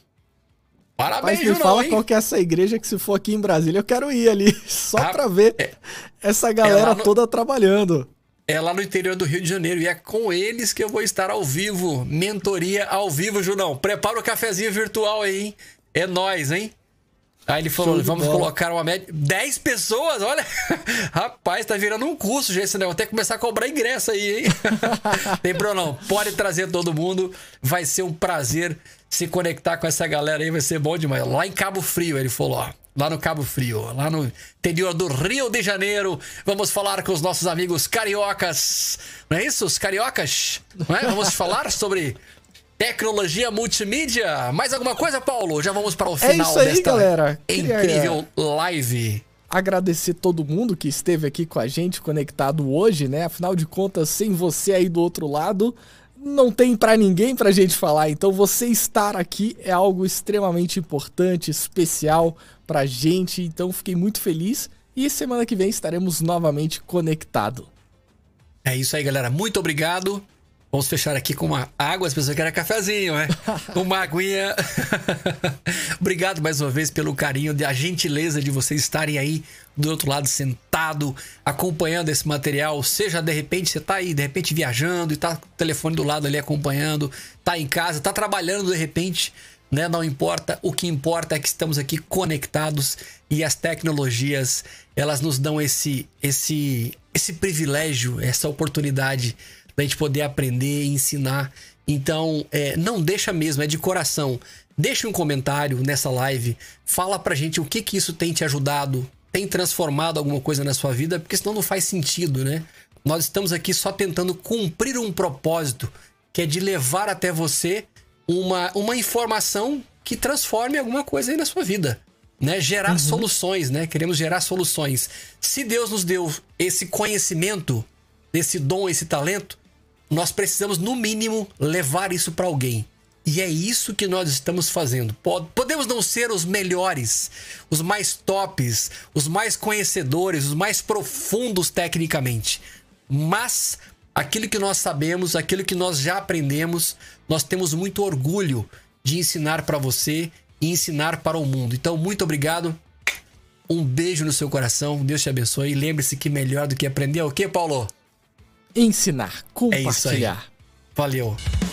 Parabéns, Junão, me fala hein? Qual que é essa igreja que, se for aqui em Brasília, eu quero ir ali, só ah, pra ver é, essa galera é no, toda trabalhando. É lá no interior do Rio de Janeiro, e é com eles que eu vou estar ao vivo, mentoria ao vivo, Junão. Prepara o cafezinho virtual aí, hein? É nóis, hein? Aí ele falou, vamos bola. colocar uma média... dez pessoas, olha! Rapaz, tá virando um curso, gente, né? Vou até começar a cobrar ingresso aí, hein? Tem problema, pode trazer todo mundo, vai ser um prazer se conectar com essa galera aí, vai ser bom demais. Lá em Cabo Frio, ele falou, ó, lá no Cabo Frio, lá no interior do Rio de Janeiro, vamos falar com os nossos amigos cariocas, não é isso? Os cariocas, não é? Vamos falar sobre... tecnologia multimídia. Mais alguma coisa, Paulo? Já vamos para o final é isso aí, desta galera. incrível live. Agradecer todo mundo que esteve aqui com a gente, conectado hoje, né? Afinal de contas, sem você aí do outro lado, não tem pra ninguém pra gente falar. Então, você estar aqui é algo extremamente importante, especial pra gente. Então, fiquei muito feliz e semana que vem estaremos novamente conectado. É isso aí, galera. Muito obrigado. Vamos fechar aqui com uma água, as pessoas querem cafezinho, né? Uma aguinha. Obrigado mais uma vez pelo carinho, a gentileza de vocês estarem aí do outro lado, sentado, acompanhando esse material. Seja, de repente, você tá aí, de repente, viajando e tá com o telefone do lado ali acompanhando, tá em casa, tá trabalhando, de repente, né? Não importa, o que importa é que estamos aqui conectados e as tecnologias, elas nos dão esse, esse, esse privilégio, essa oportunidade pra gente poder aprender e ensinar. Então, é, não deixa mesmo, é de coração. Deixa um comentário nessa live, fala pra gente o que que isso tem te ajudado, tem transformado alguma coisa na sua vida, porque senão não faz sentido, né? Nós estamos aqui só tentando cumprir um propósito, que é de levar até você uma, uma informação que transforme alguma coisa aí na sua vida, né? Gerar uhum. soluções, né? Queremos gerar soluções. Se Deus nos deu esse conhecimento, esse dom, esse talento, nós precisamos, no mínimo, levar isso para alguém. E é isso que nós estamos fazendo. Podemos não ser os melhores, os mais tops, os mais conhecedores, os mais profundos tecnicamente. Mas aquilo que nós sabemos, aquilo que nós já aprendemos, nós temos muito orgulho de ensinar para você e ensinar para o mundo. Então, muito obrigado. Um beijo no seu coração. Deus te abençoe. E lembre-se que melhor do que aprender é o quê, Paulo? Ensinar, compartilhar. É isso aí. Valeu.